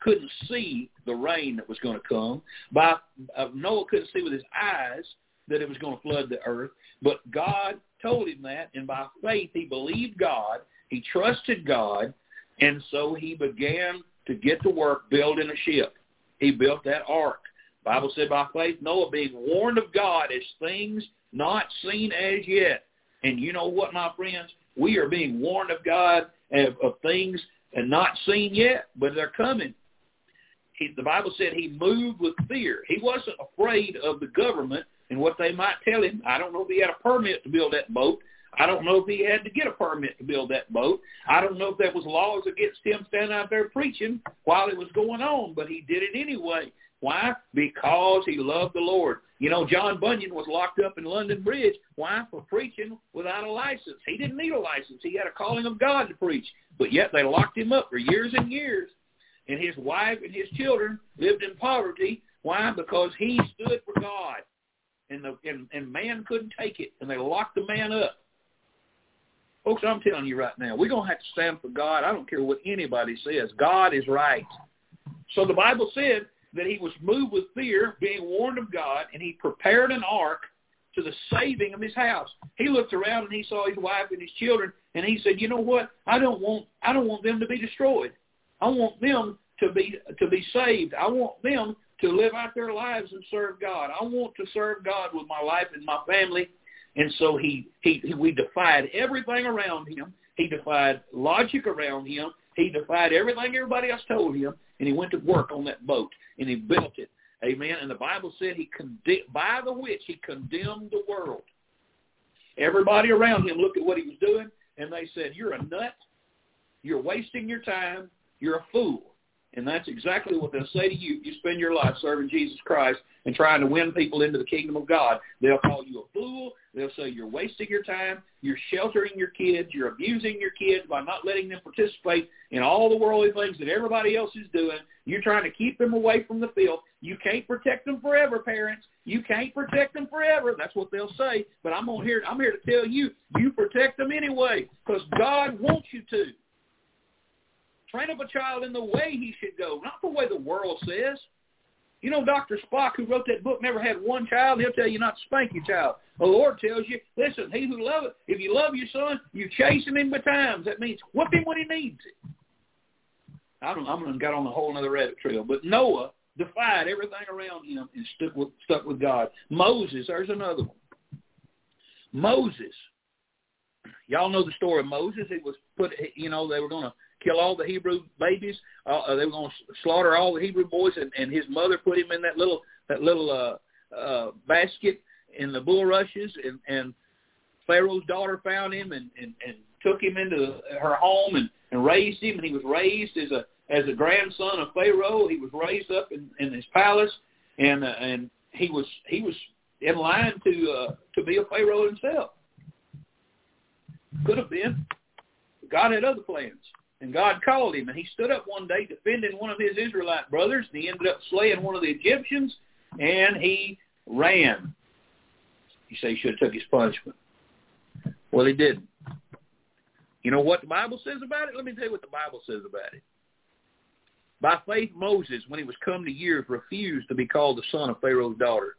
couldn't see the rain that was going to come. Noah couldn't see with his eyes that it was going to flood the earth. But God told him that, and by faith he believed God, he trusted God, and so he began to get to work building a ship. He built that ark. The Bible said by faith, Noah being warned of God as things not seen as yet. And you know what, my friends? We are being warned of God of things not seen yet, but they're coming. The Bible said he moved with fear. He wasn't afraid of the government and what they might tell him. I don't know if he had a permit to build that boat. I don't know if he had to get a permit to build that boat. I don't know if there was laws against him standing out there preaching while it was going on, but he did it anyway. Why? Because he loved the Lord. John Bunyan was locked up in London Bridge. Why? For preaching without a license. He didn't need a license. He had a calling of God to preach, but yet they locked him up for years and years, and his wife and his children lived in poverty. Why? Because he stood for God, and man couldn't take it, and they locked the man up. Folks, I'm telling you right now, we're going to have to stand for God. I don't care what anybody says. God is right. So the Bible said that he was moved with fear, being warned of God, and he prepared an ark to the saving of his house. He looked around and he saw his wife and his children, and he said, "You know what? I don't want them to be destroyed. I want them to be saved. I want them to live out their lives and serve God. I want to serve God with my life and my family." And so we defied everything around him. He defied logic around him. He defied everything everybody else told him, and he went to work on that boat, and he built it. Amen. And the Bible said by the which he condemned the world. Everybody around him looked at what he was doing, and they said, "You're a nut. You're wasting your time. You're a fool." And that's exactly what they'll say to you if you spend your life serving Jesus Christ and trying to win people into the kingdom of God. They'll call you a fool. They'll say you're wasting your time. You're sheltering your kids. You're abusing your kids by not letting them participate in all the worldly things that everybody else is doing. You're trying to keep them away from the filth. You can't protect them forever, parents. You can't protect them forever. That's what they'll say. But I'm here to tell you, you protect them anyway because God wants you to. Train up a child in the way he should go, not the way the world says. You know, Dr. Spock, who wrote that book, never had one child. He'll tell you not to spank your child. The Lord tells you, listen, he who loveth, if you love your son, you chase him in betimes. That means whip him when he needs it. I'm got on a whole other rabbit trail. But Noah defied everything around him and stuck with God. Moses, there's another one. Moses. Y'all know the story of Moses. He was put, you know, they were going to kill all the Hebrew babies. They were going to slaughter all the Hebrew boys, and his mother put him in that little basket in the bulrushes, and Pharaoh's daughter found him and took him into her home and raised him, and he was raised as a grandson of Pharaoh. He was raised up in his palace, and he was in line to be a Pharaoh himself. Could have been. God had other plans. And God called him, and he stood up one day defending one of his Israelite brothers, and he ended up slaying one of the Egyptians, and he ran. You say he should have took his punishment. Well, he didn't. You know what the Bible says about it? Let me tell you what the Bible says about it. By faith, Moses, when he was come to years, refused to be called the son of Pharaoh's daughter,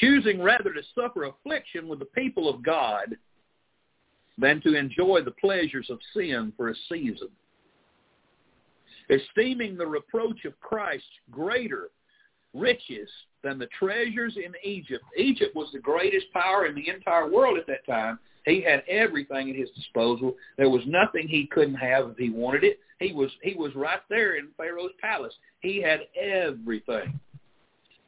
choosing rather to suffer affliction with the people of God than to enjoy the pleasures of sin for a season, esteeming the reproach of Christ greater riches than the treasures in Egypt. Egypt was the greatest power in the entire world at that time. He had everything at his disposal. There was nothing he couldn't have if he wanted it. He was right there in Pharaoh's palace. He had everything.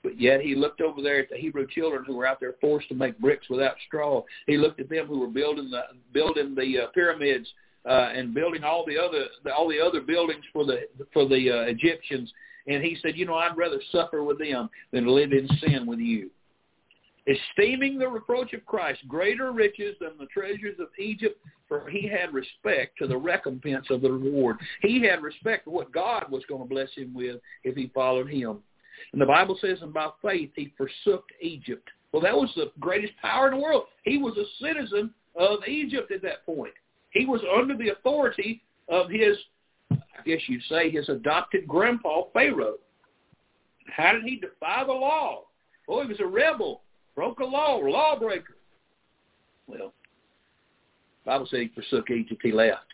But yet he looked over there at the Hebrew children who were out there forced to make bricks without straw. He looked at them who were building the pyramids and building all the other buildings for the Egyptians. And he said, "You know, I'd rather suffer with them than live in sin with you." Esteeming the reproach of Christ greater riches than the treasures of Egypt, for he had respect to the recompense of the reward. He had respect to what God was going to bless him with if he followed him. And the Bible says, and by faith he forsook Egypt. Well, that was the greatest power in the world. He was a citizen of Egypt at that point. He was under the authority of his, I guess you'd say, his adopted grandpa, Pharaoh. How did he defy the law? Well, he was a rebel, broke a law, lawbreaker. Well, the Bible says he forsook Egypt, he left,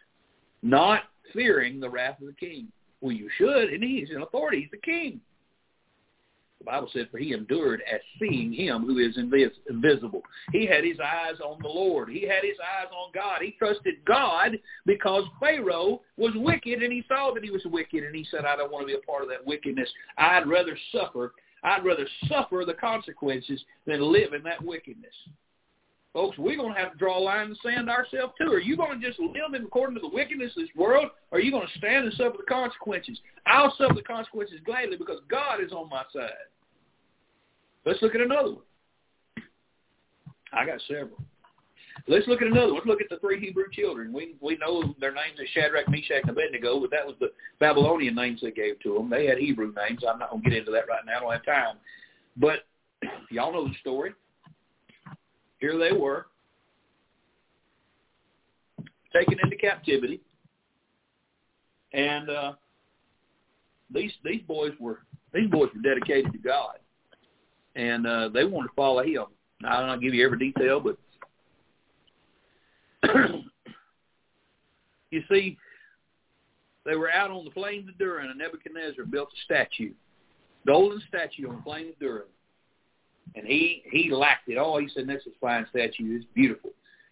not fearing the wrath of the king. Well, you should, and he's in authority. He's the king. The Bible said, for he endured as seeing him who is invisible. He had his eyes on the Lord. He had his eyes on God. He trusted God because Pharaoh was wicked, and he saw that he was wicked, and he said, I don't want to be a part of that wickedness. I'd rather suffer. I'd rather suffer the consequences than live in that wickedness. Folks, we're going to have to draw a line in the sand ourselves, too. Are you going to just live according to the wickedness of this world, or are you going to stand and suffer the consequences? I'll suffer the consequences gladly because God is on my side. Let's look at another one. I got several. Let's look at another one. Let's look at the three Hebrew children. We know their names are Shadrach, Meshach, and Abednego, but that was the Babylonian names they gave to them. They had Hebrew names. I'm not going to get into that right now. I don't have time. But y'all know the story. Here they were, taken into captivity, and these boys were dedicated to God, and they wanted to follow him. Now, I'll not give you every detail, but you see, they were out on the plains of Durin, and Nebuchadnezzar built a statue, golden statue on the plains of Durin, and he liked it. Oh, he said, "That's a fine statue. It's beautiful,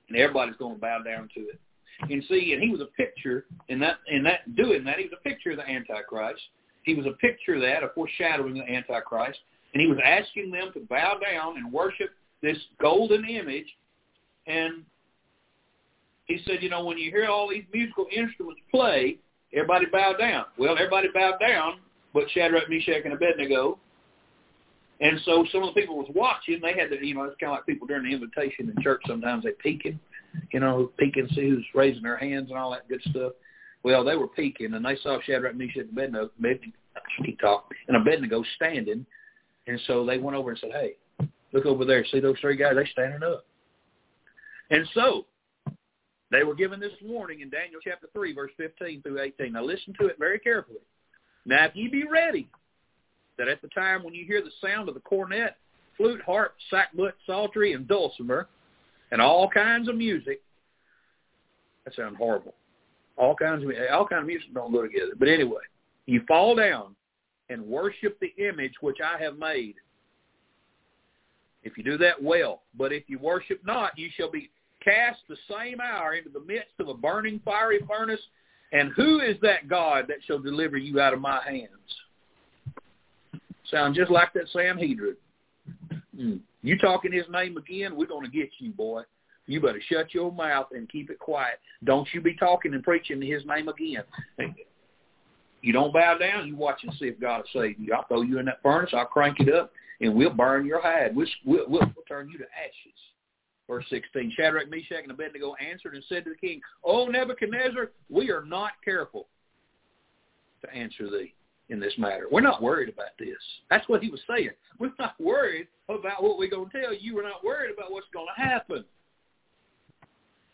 and everybody's going to bow down to it." And see, and he was a picture in that he was a picture of the Antichrist. He was a picture of that, a foreshadowing of the Antichrist, and he was asking them to bow down and worship this golden image. And he said, you know, when you hear all these musical instruments play, everybody bow down. Well, everybody bowed down, but Shadrach, Meshach, and Abednego. And so some of the people was watching. They had to, you know, it's kind of like people during the invitation in church sometimes, they peeking. You know, peeking, see who's raising their hands and all that good stuff. Well, they were peeking, and they saw Shadrach, Meshach, and Abednego standing. And so they went over and said, hey, look over there. See those three guys? They're standing up. And so they were given this warning in Daniel chapter 3, verse 15 through 18. Now listen to it very carefully. Now if ye be ready, that at the time when you hear the sound of the cornet, flute, harp, sackbut, psaltery, and dulcimer, and all kinds of music. That sounds horrible. All kinds of music don't go together. But anyway, you fall down and worship the image which I have made. If you do that, well. But if you worship not, you shall be cast the same hour into the midst of a burning fiery furnace. And who is that God that shall deliver you out of my hands? Sounds just like that Sanhedrin. You talk in his name again, we're going to get you, boy. You better shut your mouth and keep it quiet. Don't you be talking and preaching in his name again. You don't bow down, you watch and see if God will save you. I'll throw you in that furnace, I'll crank it up, and we'll burn your hide. We'll turn you to ashes. Verse 16, Shadrach, Meshach, and Abednego answered and said to the king, O Nebuchadnezzar, we are not careful to answer thee in this matter. We're not worried about this. That's what he was saying. We're not worried about what we're going to tell you. We're not worried about what's going to happen.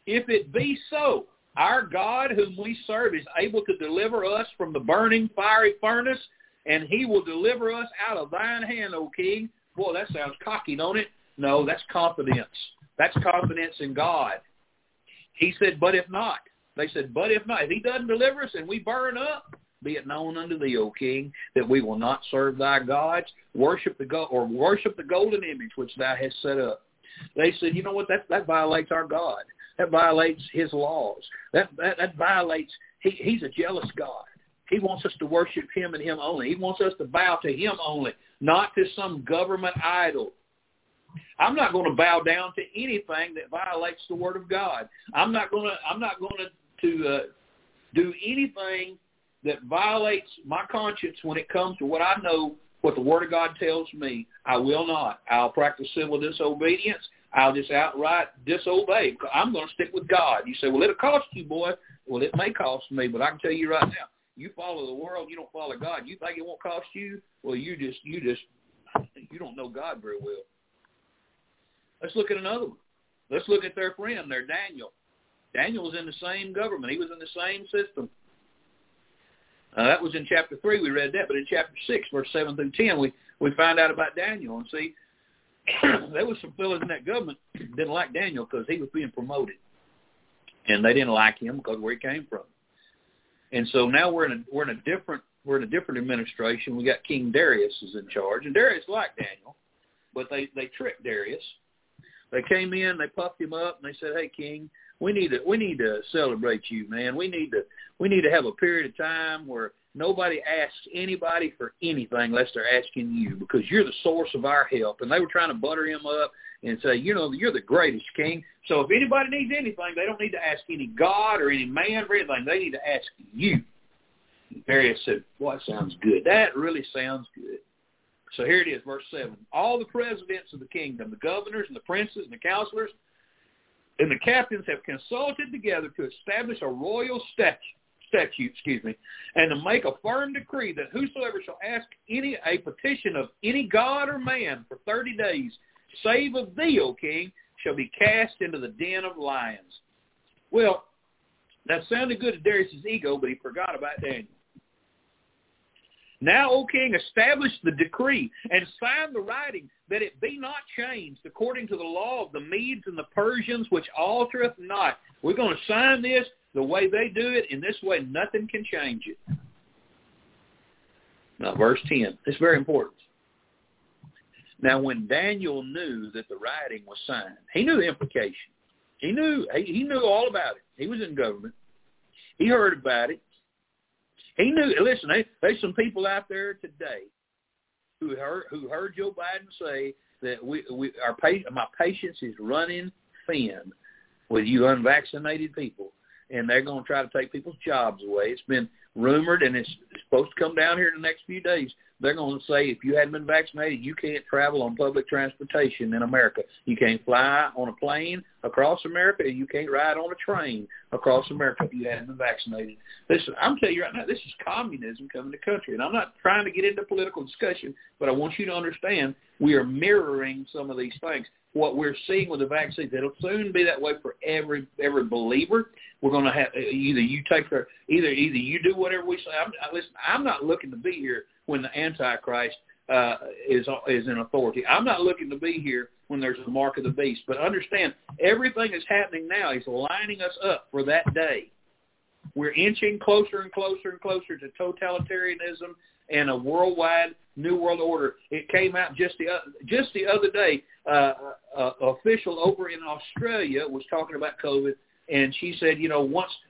If it be so, our God whom we serve is able to deliver us from the burning fiery furnace, and he will deliver us out of thine hand, O king. Boy, that sounds cocky, don't it? No, that's confidence. That's confidence in God. He said, but if not. They said, but if not. If he doesn't deliver us and we burn up, be it known unto thee, O king, that we will not serve thy gods, worship the golden image which thou hast set up. They said, you know what? That violates our God. That violates his laws. That violates. He's a jealous God. He wants us to worship him and him only. He wants us to bow to him only, not to some government idol. I'm not going to bow down to anything that violates the word of God. I'm not going to do anything that violates my conscience when it comes to what I know, what the Word of God tells me. I will not. I'll practice civil disobedience. I'll just outright disobey. I'm going to stick with God. You say, well, it'll cost you, boy. Well, it may cost me, but I can tell you right now, you follow the world, you don't follow God. You think it won't cost you? Well, you don't know God very well. Let's look at another one. Let's look at their friend there, Daniel. Daniel was in the same government. He was in the same system. That was in chapter 3, we read that, but in chapter 6, verse 7 through 10, we find out about Daniel. And see, there was some fellas in that government that didn't like Daniel because he was being promoted. And they didn't like him because of where he came from. And so now we're in a different administration. We got King Darius is in charge. And Darius liked Daniel, but they tricked Darius. They came in, they puffed him up, and they said, hey, king, we need to celebrate you, man. We need to have a period of time where nobody asks anybody for anything unless they're asking you, because you're the source of our help. And they were trying to butter him up and say, you know, you're the greatest, king. So if anybody needs anything, they don't need to ask any god or any man for anything. They need to ask you. Darius said, boy, that sounds good. That really sounds good. So here it is, verse 7. All the presidents of the kingdom, the governors and the princes and the counselors, and the captains have consulted together to establish a royal statute, and to make a firm decree that whosoever shall ask a petition of any god or man for 30 days, save of thee, O king, shall be cast into the den of lions. Well, that sounded good to Darius' ego, but he forgot about Daniel. Now, O king, establish the decree and sign the writing that it be not changed according to the law of the Medes and the Persians, which altereth not. We're going to sign this the way they do it, and this way nothing can change it. Now, verse 10. It's very important. Now, when Daniel knew that the writing was signed, he knew the implication. He knew all about it. He was in government. He heard about it. He knew. Listen, there's some people out there today who heard Joe Biden say that my patience is running thin with you unvaccinated people, and they're going to try to take people's jobs away. It's been rumored, and it's supposed to come down here in the next few days. They're going to say if you hadn't been vaccinated, you can't travel on public transportation in America. You can't fly on a plane across America, and you can't ride on a train across America if you hadn't been vaccinated. Listen, I'm telling you right now, this is communism coming to country, and I'm not trying to get into political discussion, but I want you to understand we are mirroring some of these things. What we're seeing with the vaccines, it'll soon be that way for every believer. We're going to have either you do whatever we say. Listen, I'm not looking to be here when the Antichrist is in authority. I'm not looking to be here when there's the mark of the beast. But understand, everything that's happening now is lining us up for that day. We're inching closer and closer and closer to totalitarianism and a worldwide New World Order. It came out just the other day. Official over in Australia was talking about COVID, and she said, you know,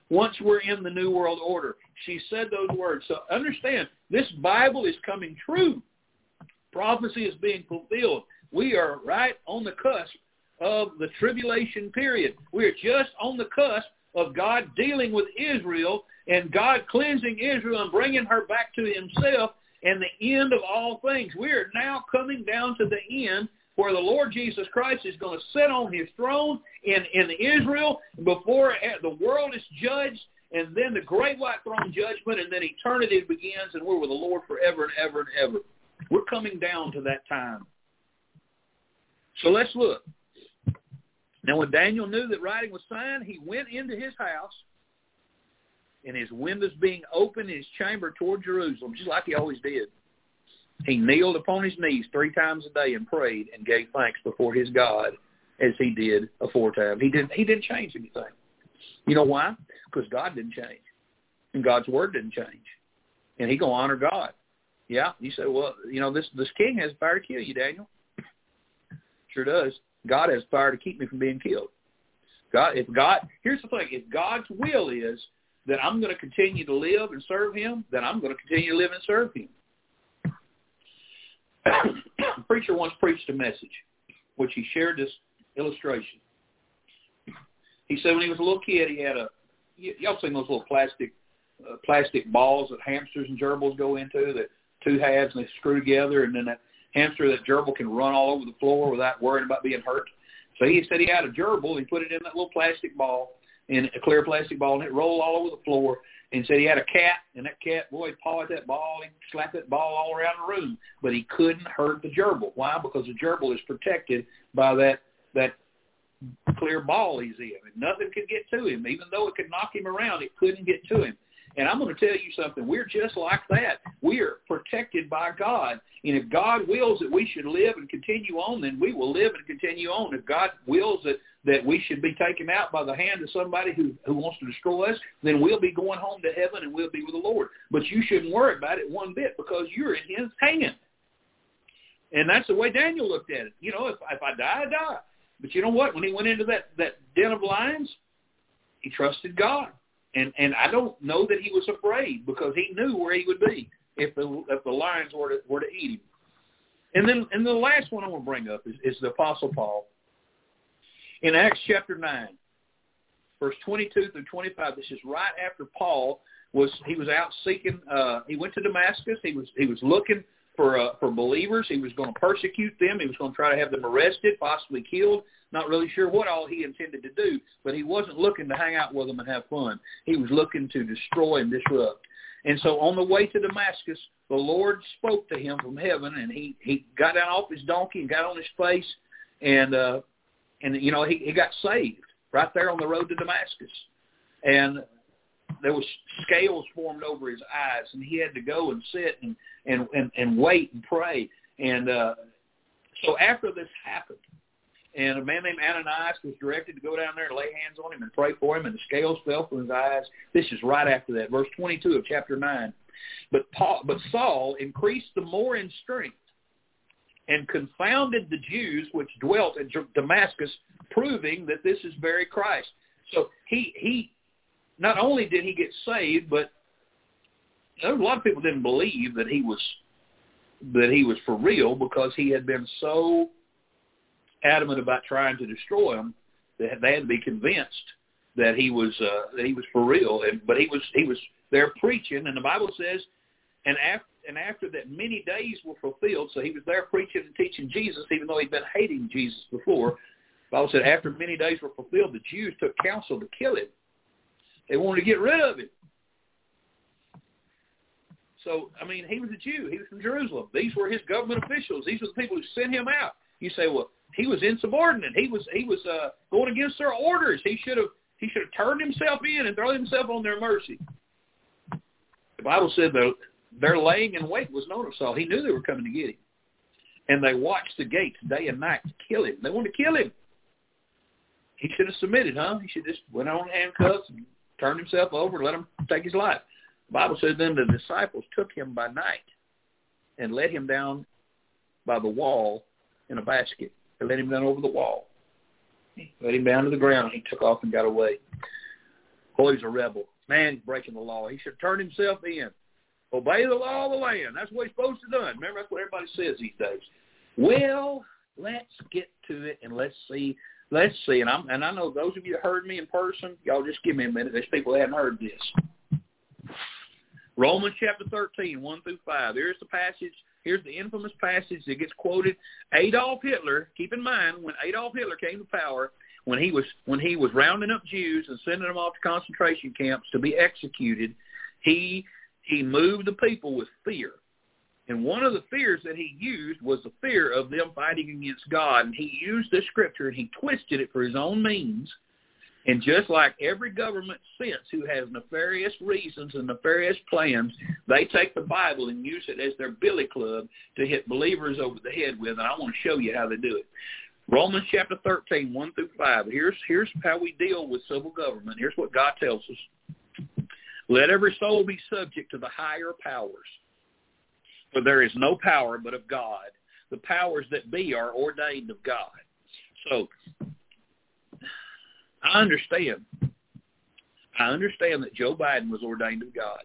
once we're in the New World Order, she said those words. So understand, this Bible is coming true. Prophecy is being fulfilled. We are right on the cusp of the tribulation period. We are just on the cusp of God dealing with Israel and God cleansing Israel and bringing her back to himself and the end of all things. We are now coming down to the end where the Lord Jesus Christ is going to sit on his throne in Israel before the world is judged, and then the great white throne judgment, and then eternity begins, and we're with the Lord forever and ever and ever. We're coming down to that time. So let's look. Now, when Daniel knew that writing was signed, he went into his house, and his windows being open in his chamber toward Jerusalem, just like he always did. He kneeled upon his knees 3 times a day and prayed and gave thanks before his God as he did aforetime. He didn't change anything. You know why? Because God didn't change, and God's word didn't change, and he's going to honor God. Yeah, you say, well, you know, this king has power to kill you, Daniel. Sure does. God has power to keep me from being killed. Here's the thing: if God's will is that I'm going to continue to live and serve him, then I'm going to continue to live and serve him. A preacher once preached a message, which he shared this illustration. He said when he was a little kid, he had y'all seen those little plastic balls that hamsters and gerbils go into, that 2 halves and they screw together, and then that hamster, that gerbil can run all over the floor without worrying about being hurt. So he said he had a gerbil, he put it in that little plastic ball, in a clear plastic ball, and it rolled all over the floor. And said he had a cat, and that cat, boy, he pawed that ball, he slapped that ball all around the room, but he couldn't hurt the gerbil. Why? Because the gerbil is protected by that clear ball he's in. And nothing could get to him. Even though it could knock him around, it couldn't get to him. And I'm going to tell you something. We're just like that. We are protected by God. And if God wills that we should live and continue on, then we will live and continue on. If God wills that we should be taken out by the hand of somebody who wants to destroy us, then we'll be going home to heaven and we'll be with the Lord. But you shouldn't worry about it one bit because you're in his hand. And that's the way Daniel looked at it. You know, if I die, I die. But you know what? When he went into that den of lions, he trusted God. And I don't know that he was afraid because he knew where he would be if the lions were to eat him. And then the last one I want to bring up is the Apostle Paul. In Acts chapter 9, verse 22 through 25, this is right after Paul was out seeking. He went to Damascus. He was looking for believers. He was going to persecute them. He was going to try to have them arrested, possibly killed. Not really sure what all he intended to do, but he wasn't looking to hang out with them and have fun. He was looking to destroy and disrupt. And so on the way to Damascus, the Lord spoke to him from heaven, and he got down off his donkey and got on his face, and you know, he got saved right there on the road to Damascus. And there was scales formed over his eyes, and he had to go and sit and wait and pray. And so after this happened, and a man named Ananias was directed to go down there and lay hands on him and pray for him, and the scales fell from his eyes. This is right after that, verse 22 of chapter 9. But Saul increased the more in strength and confounded the Jews which dwelt at Damascus, proving that this is very Christ. So he not only did he get saved, but a lot of people didn't believe that he was for real, because he had been so adamant about trying to destroy him that they had to be convinced that he was for real. But he was there preaching, and the Bible says, and after that many days were fulfilled. So he was there preaching and teaching Jesus, even though he'd been hating Jesus before. The Bible said after many days were fulfilled, the Jews took counsel to kill him. They wanted to get rid of him. So, I mean, he was a Jew. He was from Jerusalem. These were his government officials. These were the people who sent him out. You say, well, he was insubordinate. He was going against their orders. He should have turned himself in and thrown himself on their mercy. The Bible said that their laying in wait was known of Saul. He knew they were coming to get him. And they watched the gates day and night to kill him. They wanted to kill him. He should have submitted, huh? He should have just went on handcuffs and turned himself over and let him take his life. The Bible said then the disciples took him by night and let him down by the wall in a basket. They let him down over the wall. Let him down to the ground, and he took off and got away. Boy, he's a rebel. Man, he's breaking the law. He should turn himself in. Obey the law of the land. That's what he's supposed to do. Remember, that's what everybody says these days. Well, let's get to it and let's see. Let's see. And I know those of you that heard me in person, y'all just give me a minute. There's people that haven't heard this. Romans chapter 13, 1 through 5. Here's the passage. Here's the infamous passage that gets quoted. Adolf Hitler, keep in mind, when Adolf Hitler came to power, when he was rounding up Jews and sending them off to concentration camps to be executed, he moved the people with fear. And one of the fears that he used was the fear of them fighting against God. And he used this scripture, and he twisted it for his own means. And just like every government since who has nefarious reasons and nefarious plans, they take the Bible and use it as their billy club to hit believers over the head with. And I want to show you how they do it. Romans chapter 13, 1 through 5. Here's how we deal with civil government. Here's what God tells us. Let every soul be subject to the higher powers. For there is no power but of God. The powers that be are ordained of God. So I understand that Joe Biden was ordained of God,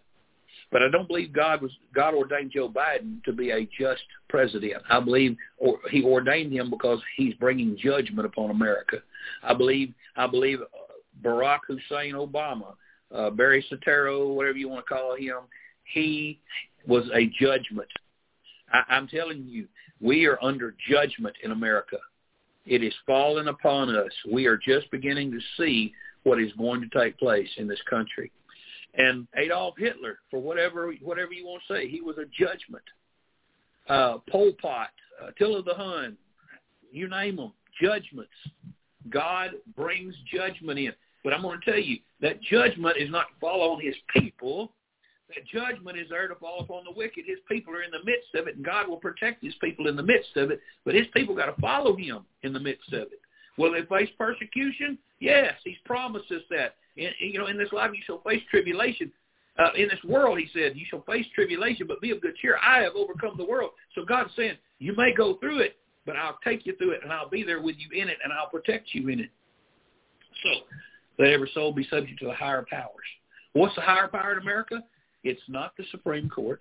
but I don't believe God ordained Joe Biden to be a just president. I believe he ordained him because he's bringing judgment upon America. I believe Barack Hussein Obama, Barry Sotero, whatever you want to call him, he was a judgment. I'm telling you, we are under judgment in America. It is fallen upon us. We are just beginning to see what is going to take place in this country. And Adolf Hitler, for whatever you want to say, he was a judgment. Pol Pot, Attila the Hun, you name them, judgments. God brings judgment in. But I'm going to tell you that judgment is not to fall on his people. That judgment is there to fall upon the wicked. His people are in the midst of it, and God will protect his people in the midst of it, but his people got to follow him in the midst of it. Will they face persecution? Yes, he's promised us that. In this life you shall face tribulation. In this world, he said, you shall face tribulation, but be of good cheer. I have overcome the world. So God's saying, you may go through it, but I'll take you through it, and I'll be there with you in it, and I'll protect you in it. So let every soul be subject to the higher powers. What's the higher power in America? It's not the Supreme Court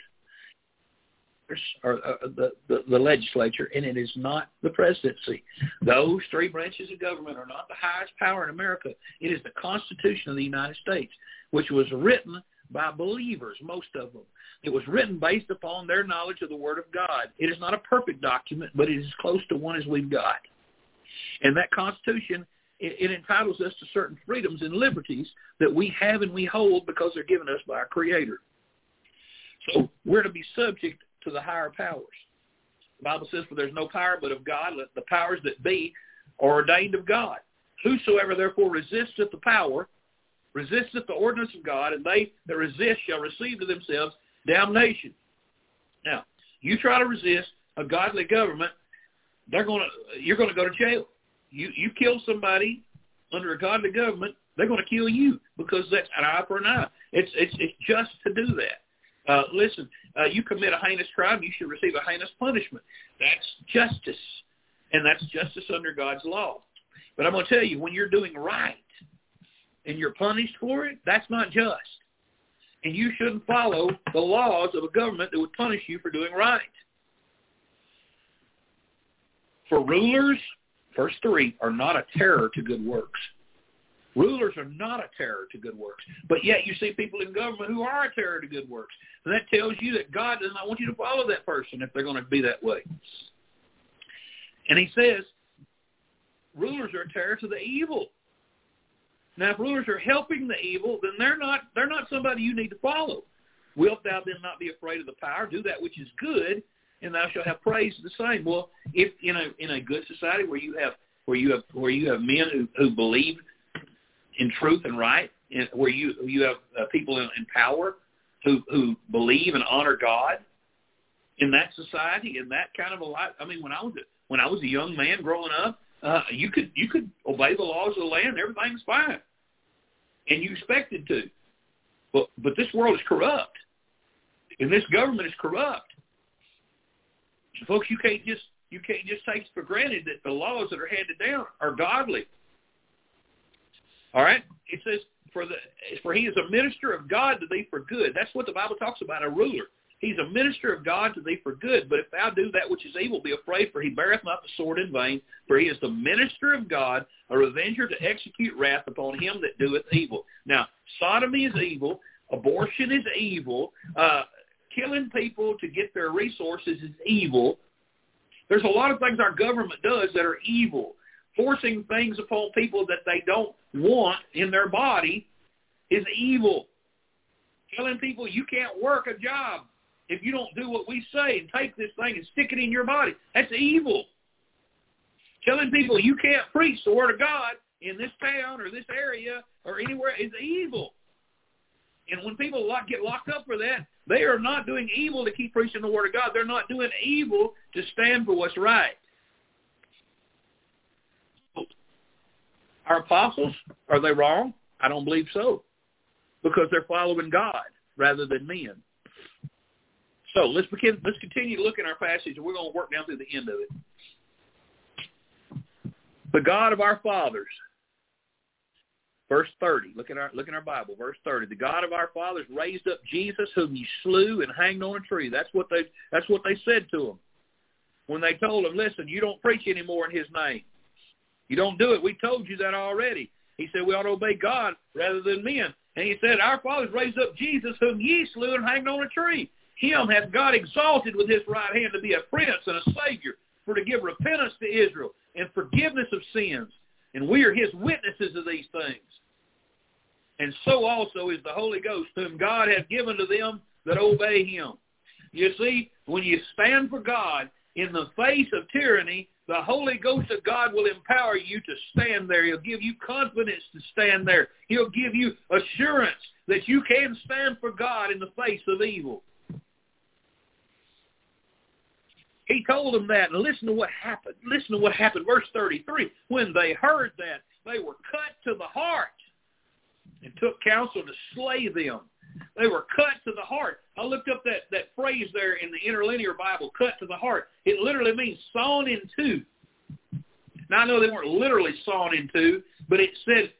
or the legislature, and it is not the presidency. Those three branches of government are not the highest power in America. It is the Constitution of the United States, which was written by believers, most of them. It was written based upon their knowledge of the Word of God. It is not a perfect document, but it is as close to one as we've got. And that Constitution, it entitles us to certain freedoms and liberties that we have and we hold because they're given us by our Creator. So we're to be subject to the higher powers. The Bible says, for there's no power but of God. The powers that be are ordained of God. Whosoever therefore resisteth the power, resisteth the ordinance of God, and they that resist shall receive to themselves damnation. Now, you try to resist a godly government, you're going to go to jail. You kill somebody under a godly government, they're going to kill you, because that's an eye for an eye. It's just to do that. Listen, you commit a heinous crime, you should receive a heinous punishment. That's justice, and that's justice under God's law. But I'm going to tell you, when you're doing right and you're punished for it, that's not just. And you shouldn't follow the laws of a government that would punish you for doing right. For rulers, verse 3, are not a terror to good works. Rulers are not a terror to good works. But yet you see people in government who are a terror to good works. And that tells you that God does not want you to follow that person if they're going to be that way. And he says, rulers are a terror to the evil. Now, if rulers are helping the evil, then they're not somebody you need to follow. Wilt thou then not be afraid of the power? Do that which is good, and thou shalt have praise the same. Well, if in a good society where you have men who believe in truth and right, and where you have people in power who believe and honor God, in that society, in that kind of a life. I mean, when I was a young man growing up, you could obey the laws of the land. Everything's fine, and you expected to. But this world is corrupt, and this government is corrupt. Folks, you can't just take for granted that the laws that are handed down are godly. All right, it says for he is a minister of God to thee for good. That's what the Bible talks about, a ruler. He's a minister of God to thee for good, but if thou do that which is evil, be afraid, for he beareth not the sword in vain, for he is the minister of God, a revenger to execute wrath upon him that doeth evil. Now, sodomy is evil, abortion is evil, killing people to get their resources is evil. There's a lot of things our government does that are evil. Forcing things upon people that they don't want in their body is evil. Telling people you can't work a job if you don't do what we say and take this thing and stick it in your body, that's evil. Telling people you can't preach the Word of God in this town or this area or anywhere is evil. And when people get locked up for that, they are not doing evil to keep preaching the Word of God. They're not doing evil to stand for what's right. Our apostles, are they wrong? I don't believe so, because they're following God rather than men. So let's continue to look at our passage, and we're going to work down through the end of it. The God of our fathers, verse 30. Look in our Bible, verse 30. The God of our fathers raised up Jesus, whom ye slew and hanged on a tree. That's what they said to him when they told him, listen, you don't preach anymore in his name. You don't do it. We told you that already. He said we ought to obey God rather than men. And he said, our fathers raised up Jesus, whom ye slew and hanged on a tree. Him hath God exalted with his right hand to be a prince and a savior, for to give repentance to Israel and forgiveness of sins. And we are his witnesses of these things. And so also is the Holy Ghost, whom God hath given to them that obey him. You see, when you stand for God in the face of tyranny, the Holy Ghost of God will empower you to stand there. He'll give you confidence to stand there. He'll give you assurance that you can stand for God in the face of evil. He told them that, and listen to what happened. Listen to what happened. Verse 33, when they heard that, they were cut to the heart and took counsel to slay them. They were cut to the heart. I looked up that phrase there in the Interlinear Bible, cut to the heart. It literally means sawn in two. Now, I know they weren't literally sawn in two, but it said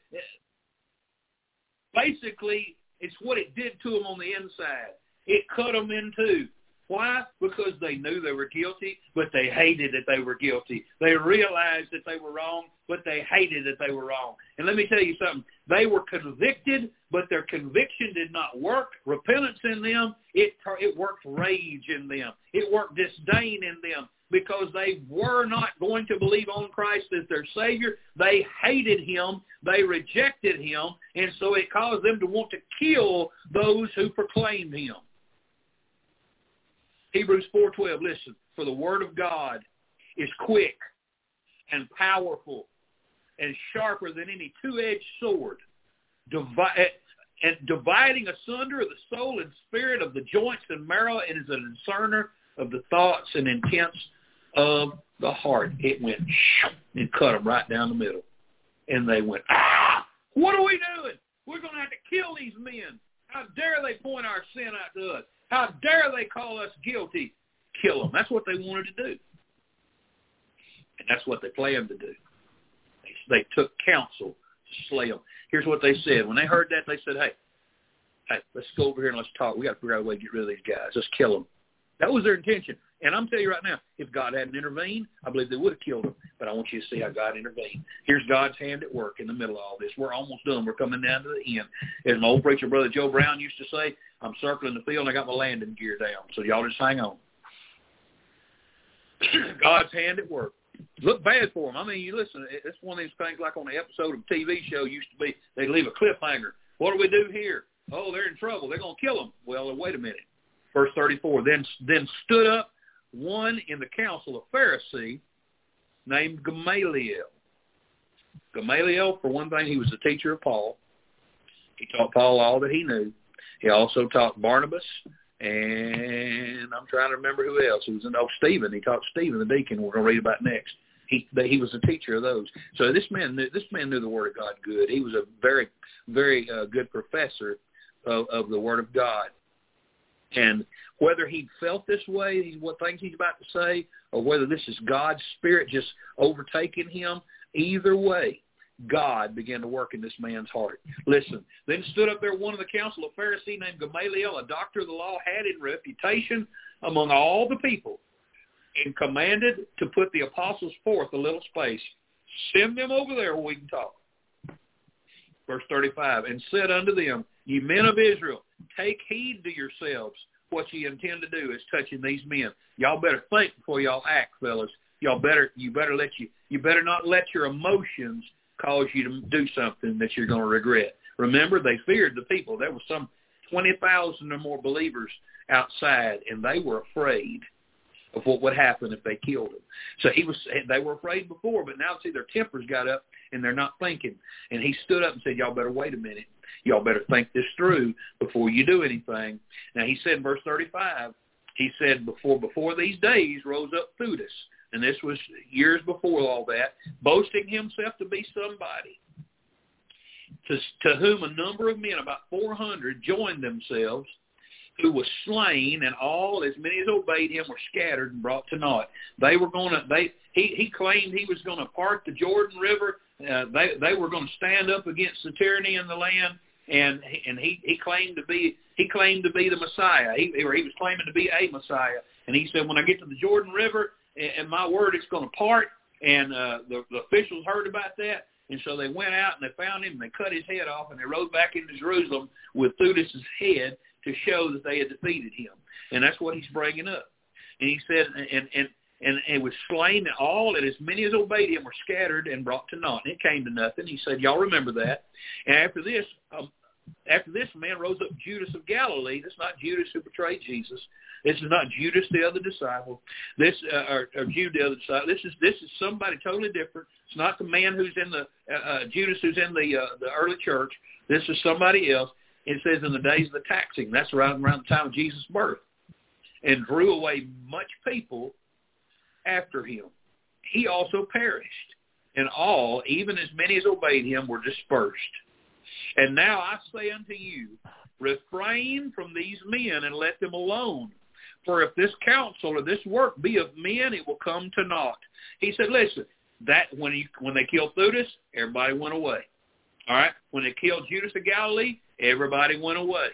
basically it's what it did to them on the inside. It cut them in two. Why? Because they knew they were guilty, but they hated that they were guilty. They realized that they were wrong, but they hated that they were wrong. And let me tell you something. They were convicted, but their conviction did not work repentance in them. It worked rage in them. It worked disdain in them, because they were not going to believe on Christ as their Savior. They hated him. They rejected him. And so it caused them to want to kill those who proclaimed him. Hebrews 4:12, listen, for the word of God is quick and powerful and sharper than any two-edged sword, dividing asunder of the soul and spirit, of the joints and marrow, and is a discerner of the thoughts and intents of the heart. It went and cut them right down the middle. And they went, what are we doing? We're going to have to kill these men. How dare they point our sin out to us? How dare they call us guilty? Kill them. That's what they wanted to do. And that's what they planned to do. They took counsel to slay them. Here's what they said. When they heard that, they said, hey, let's go over here and let's talk. We got to figure out a way to get rid of these guys. Let's kill them. That was their intention. And I'm telling you right now, if God hadn't intervened, I believe they would have killed them. But I want you to see how God intervened. Here's God's hand at work in the middle of all this. We're almost done. We're coming down to the end. As my old preacher brother Joe Brown used to say, I'm circling the field and I got my landing gear down. So y'all just hang on. God's hand at work. Look bad for them. I mean, you listen, it's one of these things like on the episode of a TV show used to be, they leave a cliffhanger. What do we do here? Oh, they're in trouble. They're going to kill them. Well, wait a minute. Verse 34, then stood up one in the council of Pharisee named Gamaliel. Gamaliel, for one thing, he was the teacher of Paul. He taught Paul all that he knew. He also taught Barnabas, and I'm trying to remember who else. He was Stephen. He taught Stephen, the deacon. We're going to read about next. He was a teacher of those. So this man knew the Word of God good. He was a very, very good professor of the Word of God. And whether he felt this way, what things he's about to say, or whether this is God's Spirit just overtaking him, either way, God began to work in this man's heart. Listen, then stood up there one of the council, a Pharisee named Gamaliel, a doctor of the law, had in reputation among all the people, and commanded to put the apostles forth a little space. Send them over there where we can talk. Verse 35, and said unto them, ye men of Israel, take heed to yourselves. What ye intend to do is touching these men. Y'all better think before y'all act, fellas. You better not let your emotions cause you to do something that you're going to regret. Remember, they feared the people. There were some 20,000 or more believers outside, and they were afraid of what would happen if they killed him. So they were afraid before, but now see their tempers got up and they're not thinking. And he stood up and said, y'all better wait a minute. Y'all better think this through before you do anything. Now he said in verse 35, he said, before these days rose up Judas, and this was years before all that, boasting himself to be somebody, to whom a number of men, about 400, joined themselves, who was slain, and all as many as obeyed him were scattered and brought to naught. They were going to. He claimed he was going to part the Jordan River. They were going to stand up against the tyranny in the land, and he claimed to be the Messiah. He was claiming to be a Messiah, and he said, when I get to the Jordan River, and my word, it's going to part. And the officials heard about that, and so they went out and they found him and they cut his head off, and they rode back into Jerusalem with Judas' head to show that they had defeated him. And that's what he's bringing up. And he said, and it was slain, and all, and as many as obeyed him were scattered and brought to naught. And it came to nothing. He said, y'all remember that. And after this man rose up Judas of Galilee. That's not Judas who betrayed Jesus. This is not Judas, the other disciple. Jude, the other disciple. This is somebody totally different. It's not the man who's in Judas who's in the early church. This is somebody else. It says in the days of the taxing, that's right around the time of Jesus' birth, and drew away much people after him. He also perished, and all, even as many as obeyed him, were dispersed. And now I say unto you, refrain from these men and let them alone. For if this counsel or this work be of men, it will come to naught. He said, listen, that when they killed Judas, everybody went away. All right? When they killed Judas of Galilee, everybody went away.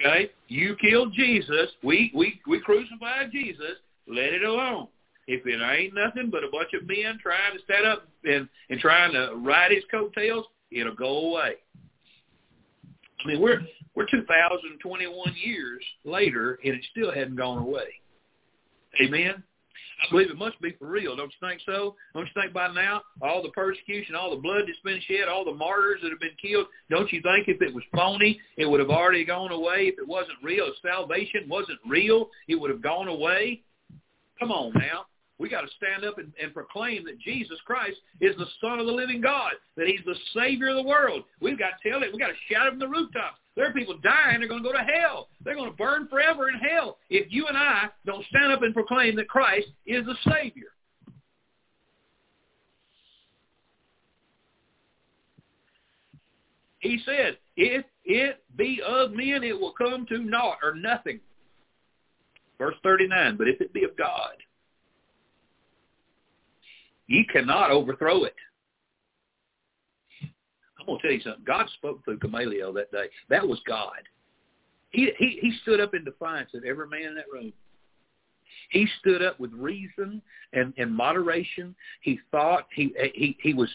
Okay? You killed Jesus. We crucified Jesus. Let it alone. If it ain't nothing but a bunch of men trying to stand up and trying to ride his coattails, it'll go away. I mean, we're 2,021 years later, and it still hadn't gone away. Amen? I believe it must be for real. Don't you think so? Don't you think by now, all the persecution, all the blood that's been shed, all the martyrs that have been killed, don't you think if it was phony, it would have already gone away? If it wasn't real, if salvation wasn't real, it would have gone away? Come on now. We got to stand up and proclaim that Jesus Christ is the Son of the living God, that he's the Savior of the world. We've got to tell it. We've got to shout it from the rooftops. There are people dying. They're going to go to hell. They're going to burn forever in hell if you and I don't stand up and proclaim that Christ is the Savior. He said, if it be of men, it will come to naught or nothing. Verse 39, but if it be of God, ye cannot overthrow it. I'm going to tell you something. God spoke through Gamaliel that day. That was God. He stood up in defiance of every man in that room. He stood up with reason and moderation. He thought he was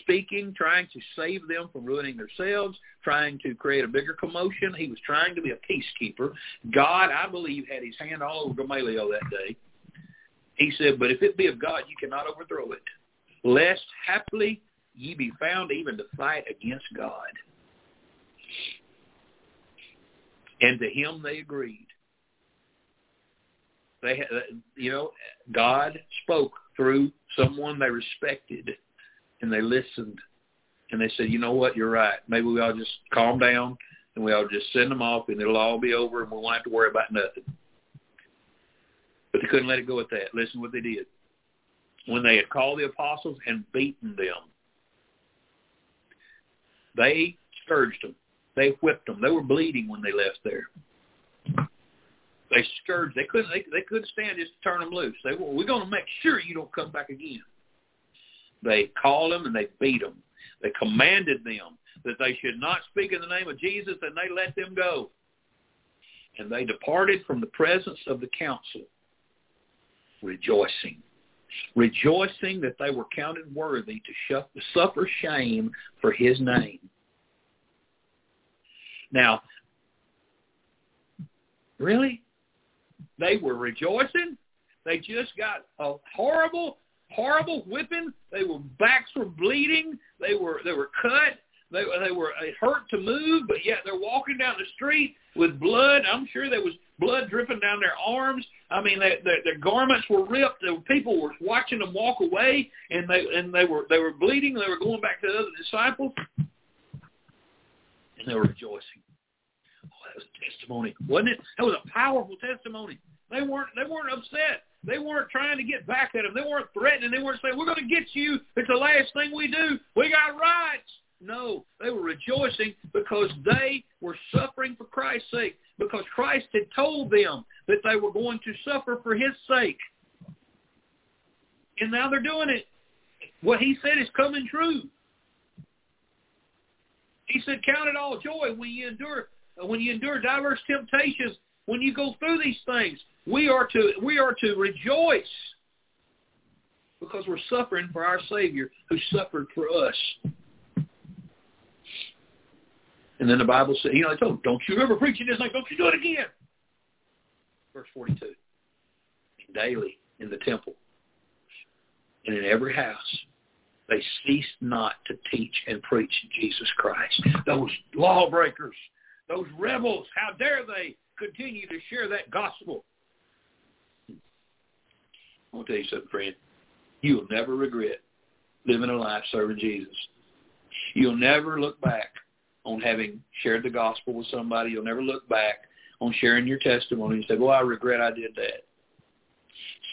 speaking, trying to save them from ruining themselves, trying to create a bigger commotion. He was trying to be a peacekeeper. God, I believe, had his hand all over Gamaliel that day. He said, but if it be of God, you cannot overthrow it, lest haply ye be found even to fight against God. And to him they agreed. They, you know, God spoke through someone they respected, and they listened, and they said, you know what, you're right. Maybe we all just calm down, and we all just send them off, and it'll all be over, and we won't have to worry about nothing. But they couldn't let it go at that. Listen to what they did. When they had called the apostles and beaten them, they scourged them. They whipped them. They were bleeding when they left there. They scourged. They couldn't stand just to turn them loose. They were, we're going to make sure you don't come back again. They called them and they beat them. They commanded them that they should not speak in the name of Jesus, and they let them go. And they departed from the presence of the council, rejoicing. Rejoicing that they were counted worthy to suffer shame for his name. Now, really? They were rejoicing. They just got a horrible, horrible whipping. They were, backs were bleeding. They were cut. They were hurt to move, but yet they're walking down the street with blood. I'm sure there was blood dripping down their arms. I mean, their garments were ripped. People were watching them walk away, and they were bleeding. They were going back to the other disciples, and they were rejoicing. That was a testimony, wasn't it? That was a powerful testimony. They weren't upset. They weren't trying to get back at him. They weren't threatening. They weren't saying, we're going to get you. It's the last thing we do. We got rights. No, they were rejoicing because they were suffering for Christ's sake, because Christ had told them that they were going to suffer for his sake. And now they're doing it. What he said is coming true. He said, count it all joy when you endure diverse temptations, when you go through these things. We are to rejoice because we're suffering for our Savior who suffered for us. And then the Bible said, I told him, don't you ever preach in this name, don't you do it again. Verse 42, daily in the temple and in every house, they ceased not to teach and preach Jesus Christ. Those lawbreakers. Those rebels, how dare they continue to share that gospel? I want to tell you something, friend. You will never regret living a life serving Jesus. You'll never look back on having shared the gospel with somebody. You'll never look back on sharing your testimony and say, well, I regret I did that.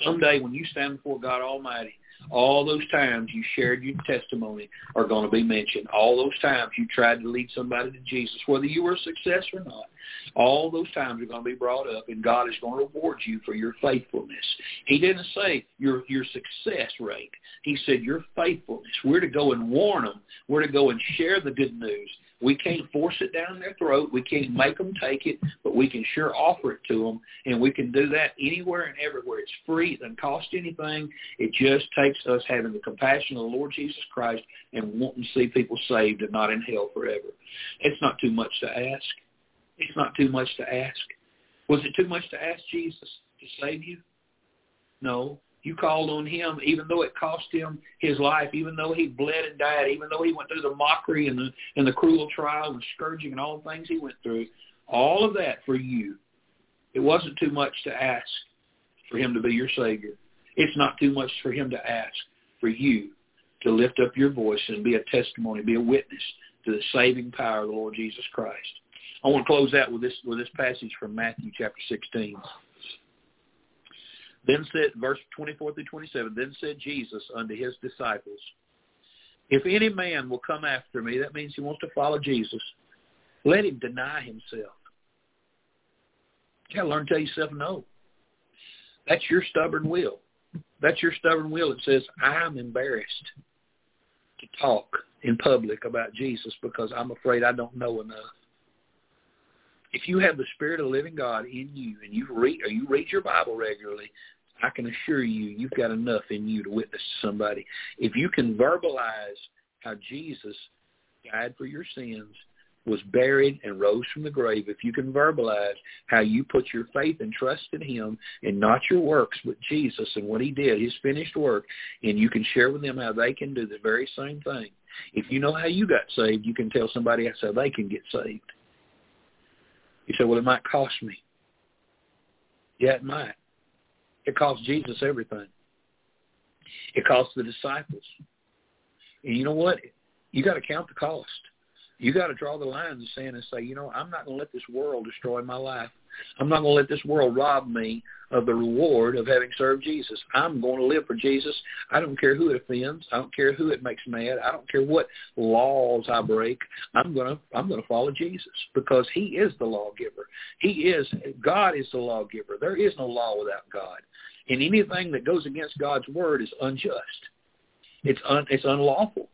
Someday when you stand before God Almighty, all those times you shared your testimony are going to be mentioned. All those times you tried to lead somebody to Jesus, whether you were a success or not, all those times are going to be brought up, and God is going to reward you for your faithfulness. He didn't say your success rate. He said your faithfulness. We're to go and warn them. We're to go and share the good news. We can't force it down their throat. We can't make them take it, but we can sure offer it to them, and we can do that anywhere and everywhere. It's free. It doesn't cost anything. It just takes us having the compassion of the Lord Jesus Christ and wanting to see people saved and not in hell forever. It's not too much to ask. It's not too much to ask. Was it too much to ask Jesus to save you? No. You called on him, even though it cost him his life, even though he bled and died, even though he went through the mockery and the cruel trial and scourging and all the things he went through, all of that for you. It wasn't too much to ask for him to be your Savior. It's not too much for him to ask for you to lift up your voice and be a testimony, be a witness to the saving power of the Lord Jesus Christ. I want to close out with this passage from Matthew chapter 16. Then said, verse 24 through 27, then said Jesus unto his disciples, if any man will come after me, that means he wants to follow Jesus, let him deny himself. You got to learn to tell yourself no. That's your stubborn will. That's your stubborn will that says, I'm embarrassed to talk in public about Jesus because I'm afraid I don't know enough. If you have the Spirit of the living God in you and you read your Bible regularly, I can assure you, you've got enough in you to witness to somebody. If you can verbalize how Jesus died for your sins, was buried, and rose from the grave, if you can verbalize how you put your faith and trust in him and not your works, but Jesus and what he did, his finished work, and you can share with them how they can do the very same thing. If you know how you got saved, you can tell somebody else how they can get saved. You say, well, it might cost me. Yeah, it might. It cost Jesus everything. It cost the disciples. And you know what? You got to count the cost. You got to draw the line in the sand and say, you know, I'm not going to let this world destroy my life. I'm not going to let this world rob me of the reward of having served Jesus. I'm going to live for Jesus. I don't care who it offends. I don't care who it makes mad. I don't care what laws I break. I'm going to follow Jesus because he is the lawgiver. God is the lawgiver. There is no law without God. And anything that goes against God's word is unjust. It's unlawful.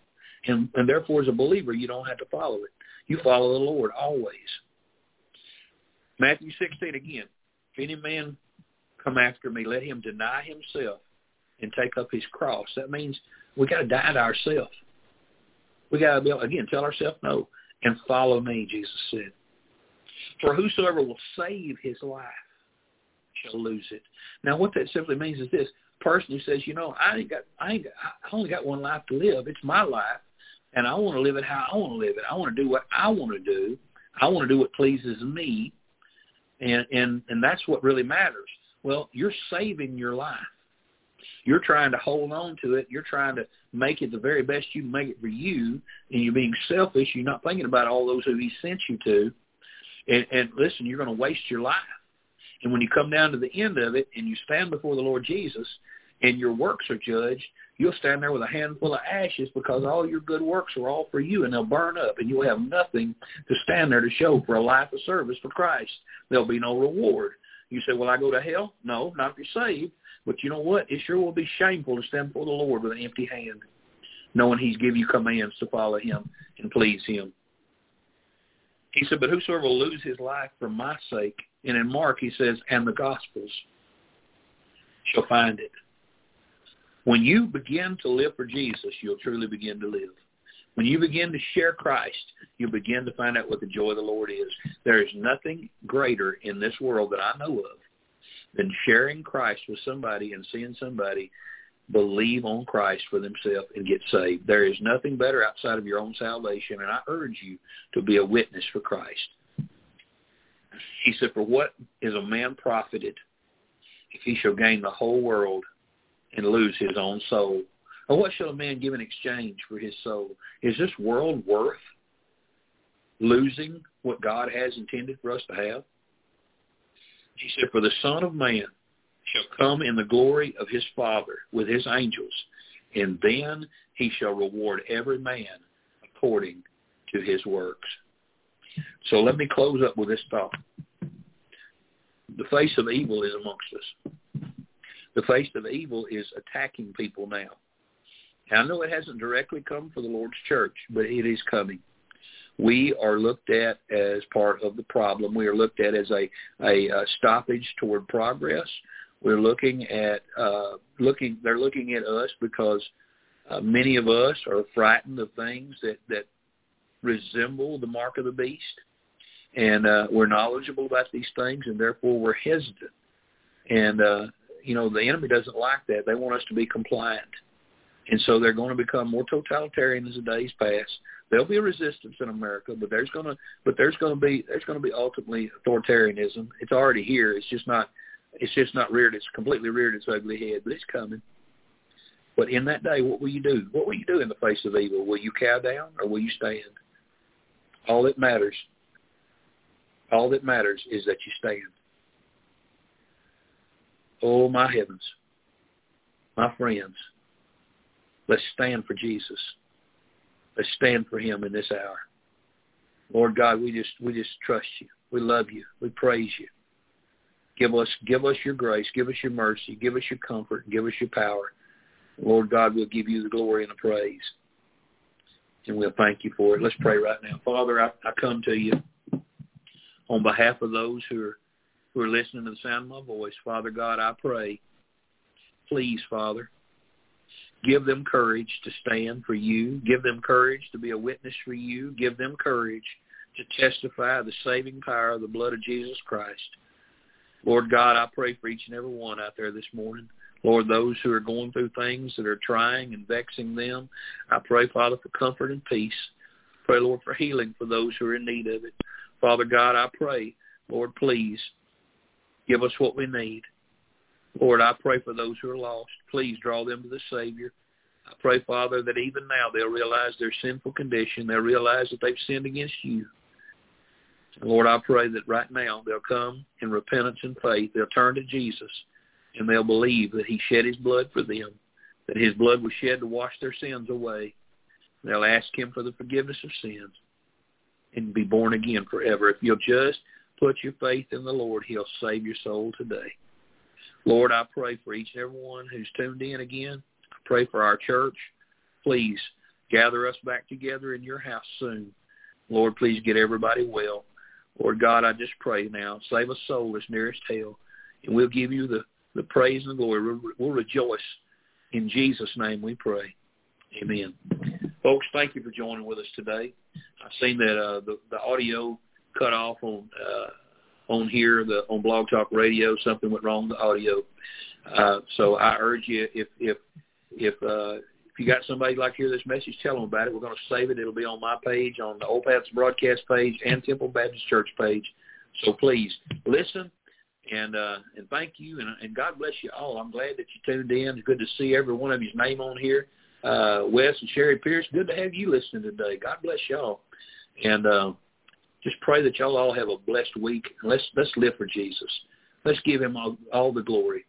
And therefore, as a believer, you don't have to follow it. You follow the Lord always. Matthew 16 again, if any man come after me, let him deny himself and take up his cross. That means we got to die to ourselves. We got to be able, again, tell ourselves no and follow me, Jesus said. For whosoever will save his life shall lose it. Now, what that simply means is this. Person who says, you know, I only got one life to live. It's my life, and I want to live it how I want to live it. I want to do what I want to do. I want to do what pleases me, and that's what really matters. Well, you're saving your life. You're trying to hold on to it. You're trying to make it the very best you can make it for you, and you're being selfish. You're not thinking about all those who he sent you to, and listen, you're going to waste your life. And when you come down to the end of it and you stand before the Lord Jesus and your works are judged, you'll stand there with a handful of ashes because all your good works are all for you and they'll burn up and you'll have nothing to stand there to show for a life of service for Christ. There'll be no reward. You say, well, I go to hell? No, not if you're saved. But you know what? It sure will be shameful to stand before the Lord with an empty hand, knowing he's given you commands to follow him and please him. He said, but whosoever will lose his life for my sake, and in Mark he says, and the Gospels, shall find it. When you begin to live for Jesus, you'll truly begin to live. When you begin to share Christ, you'll begin to find out what the joy of the Lord is. There is nothing greater in this world that I know of than sharing Christ with somebody and seeing somebody believe on Christ for themselves and get saved. There is nothing better outside of your own salvation, and I urge you to be a witness for Christ. He said, for what is a man profited if he shall gain the whole world and lose his own soul? Or what shall a man give in exchange for his soul? Is this world worth losing what God has intended for us to have? He said, for the Son of Man shall come in the glory of his Father with his angels, and then he shall reward every man according to his works. So let me close up with this thought. The face of evil is amongst us. The face of evil is attacking people now. And I know it hasn't directly come for the Lord's church, but it is coming. We are looked at as part of the problem. We are looked at as a stoppage toward progress. We're looking at They're looking at us because many of us are frightened of things that resemble the mark of the beast, and we're knowledgeable about these things, and therefore we're hesitant. And the enemy doesn't like that. They want us to be compliant, and so they're going to become more totalitarian as the days pass. There'll be a resistance in America, but there's going to be ultimately authoritarianism. It's already here. It's just not. It's just not reared. It's completely reared its ugly head, but it's coming. But in that day, what will you do? What will you do in the face of evil? Will you cow down or will you stand? All that matters. All that matters is that you stand. Oh, my heavens, my friends, let's stand for Jesus. Let's stand for him in this hour. Lord God, we just trust you. We love you. We praise you. Give us your grace. Give us your mercy. Give us your comfort. Give us your power. Lord God, we'll give you the glory and the praise. And we'll thank you for it. Let's pray right now. Father, I come to you on behalf of those who are listening to the sound of my voice. Father God, I pray, please, Father, give them courage to stand for you. Give them courage to be a witness for you. Give them courage to testify the saving power of the blood of Jesus Christ. Lord God, I pray for each and every one out there this morning. Lord, those who are going through things that are trying and vexing them, I pray, Father, for comfort and peace. Pray, Lord, for healing for those who are in need of it. Father God, I pray, Lord, please give us what we need. Lord, I pray for those who are lost. Please draw them to the Savior. I pray, Father, that even now they'll realize their sinful condition. They'll realize that they've sinned against you. And Lord, I pray that right now they'll come in repentance and faith. They'll turn to Jesus, and they'll believe that he shed his blood for them, that his blood was shed to wash their sins away. They'll ask him for the forgiveness of sins and be born again forever. If you'll just put your faith in the Lord, he'll save your soul today. Lord, I pray for each and every one who's tuned in again. I pray for our church. Please gather us back together in your house soon. Lord, please get everybody well. Lord God, I just pray now, save a soul that's nearest hell, and we'll give you the praise and the glory. We'll rejoice. In Jesus' name we pray. Amen. Folks, thank you for joining with us today. I've seen that the audio cut off on here, on Blog Talk Radio. Something went wrong with the audio. So I urge you, if you got somebody like to hear this message, tell them about it. We're going to save it. It'll be on my page, on the OPAP's broadcast page, and Temple Baptist Church page. So please listen. And thank you, and God bless you all. I'm glad that you tuned in. It's good to see every one of you's name on here. Wes and Sherry Pierce, good to have you listening today. God bless y'all. And just pray that y'all all have a blessed week. Let's live for Jesus. Let's give him all the glory.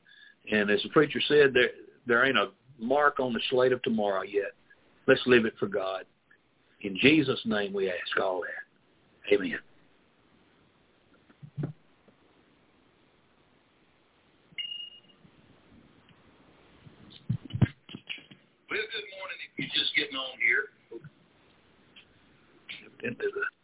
And as the preacher said, there ain't a mark on the slate of tomorrow yet. Let's live it for God. In Jesus' name we ask all that. Amen. Well, good morning if you're just getting on here.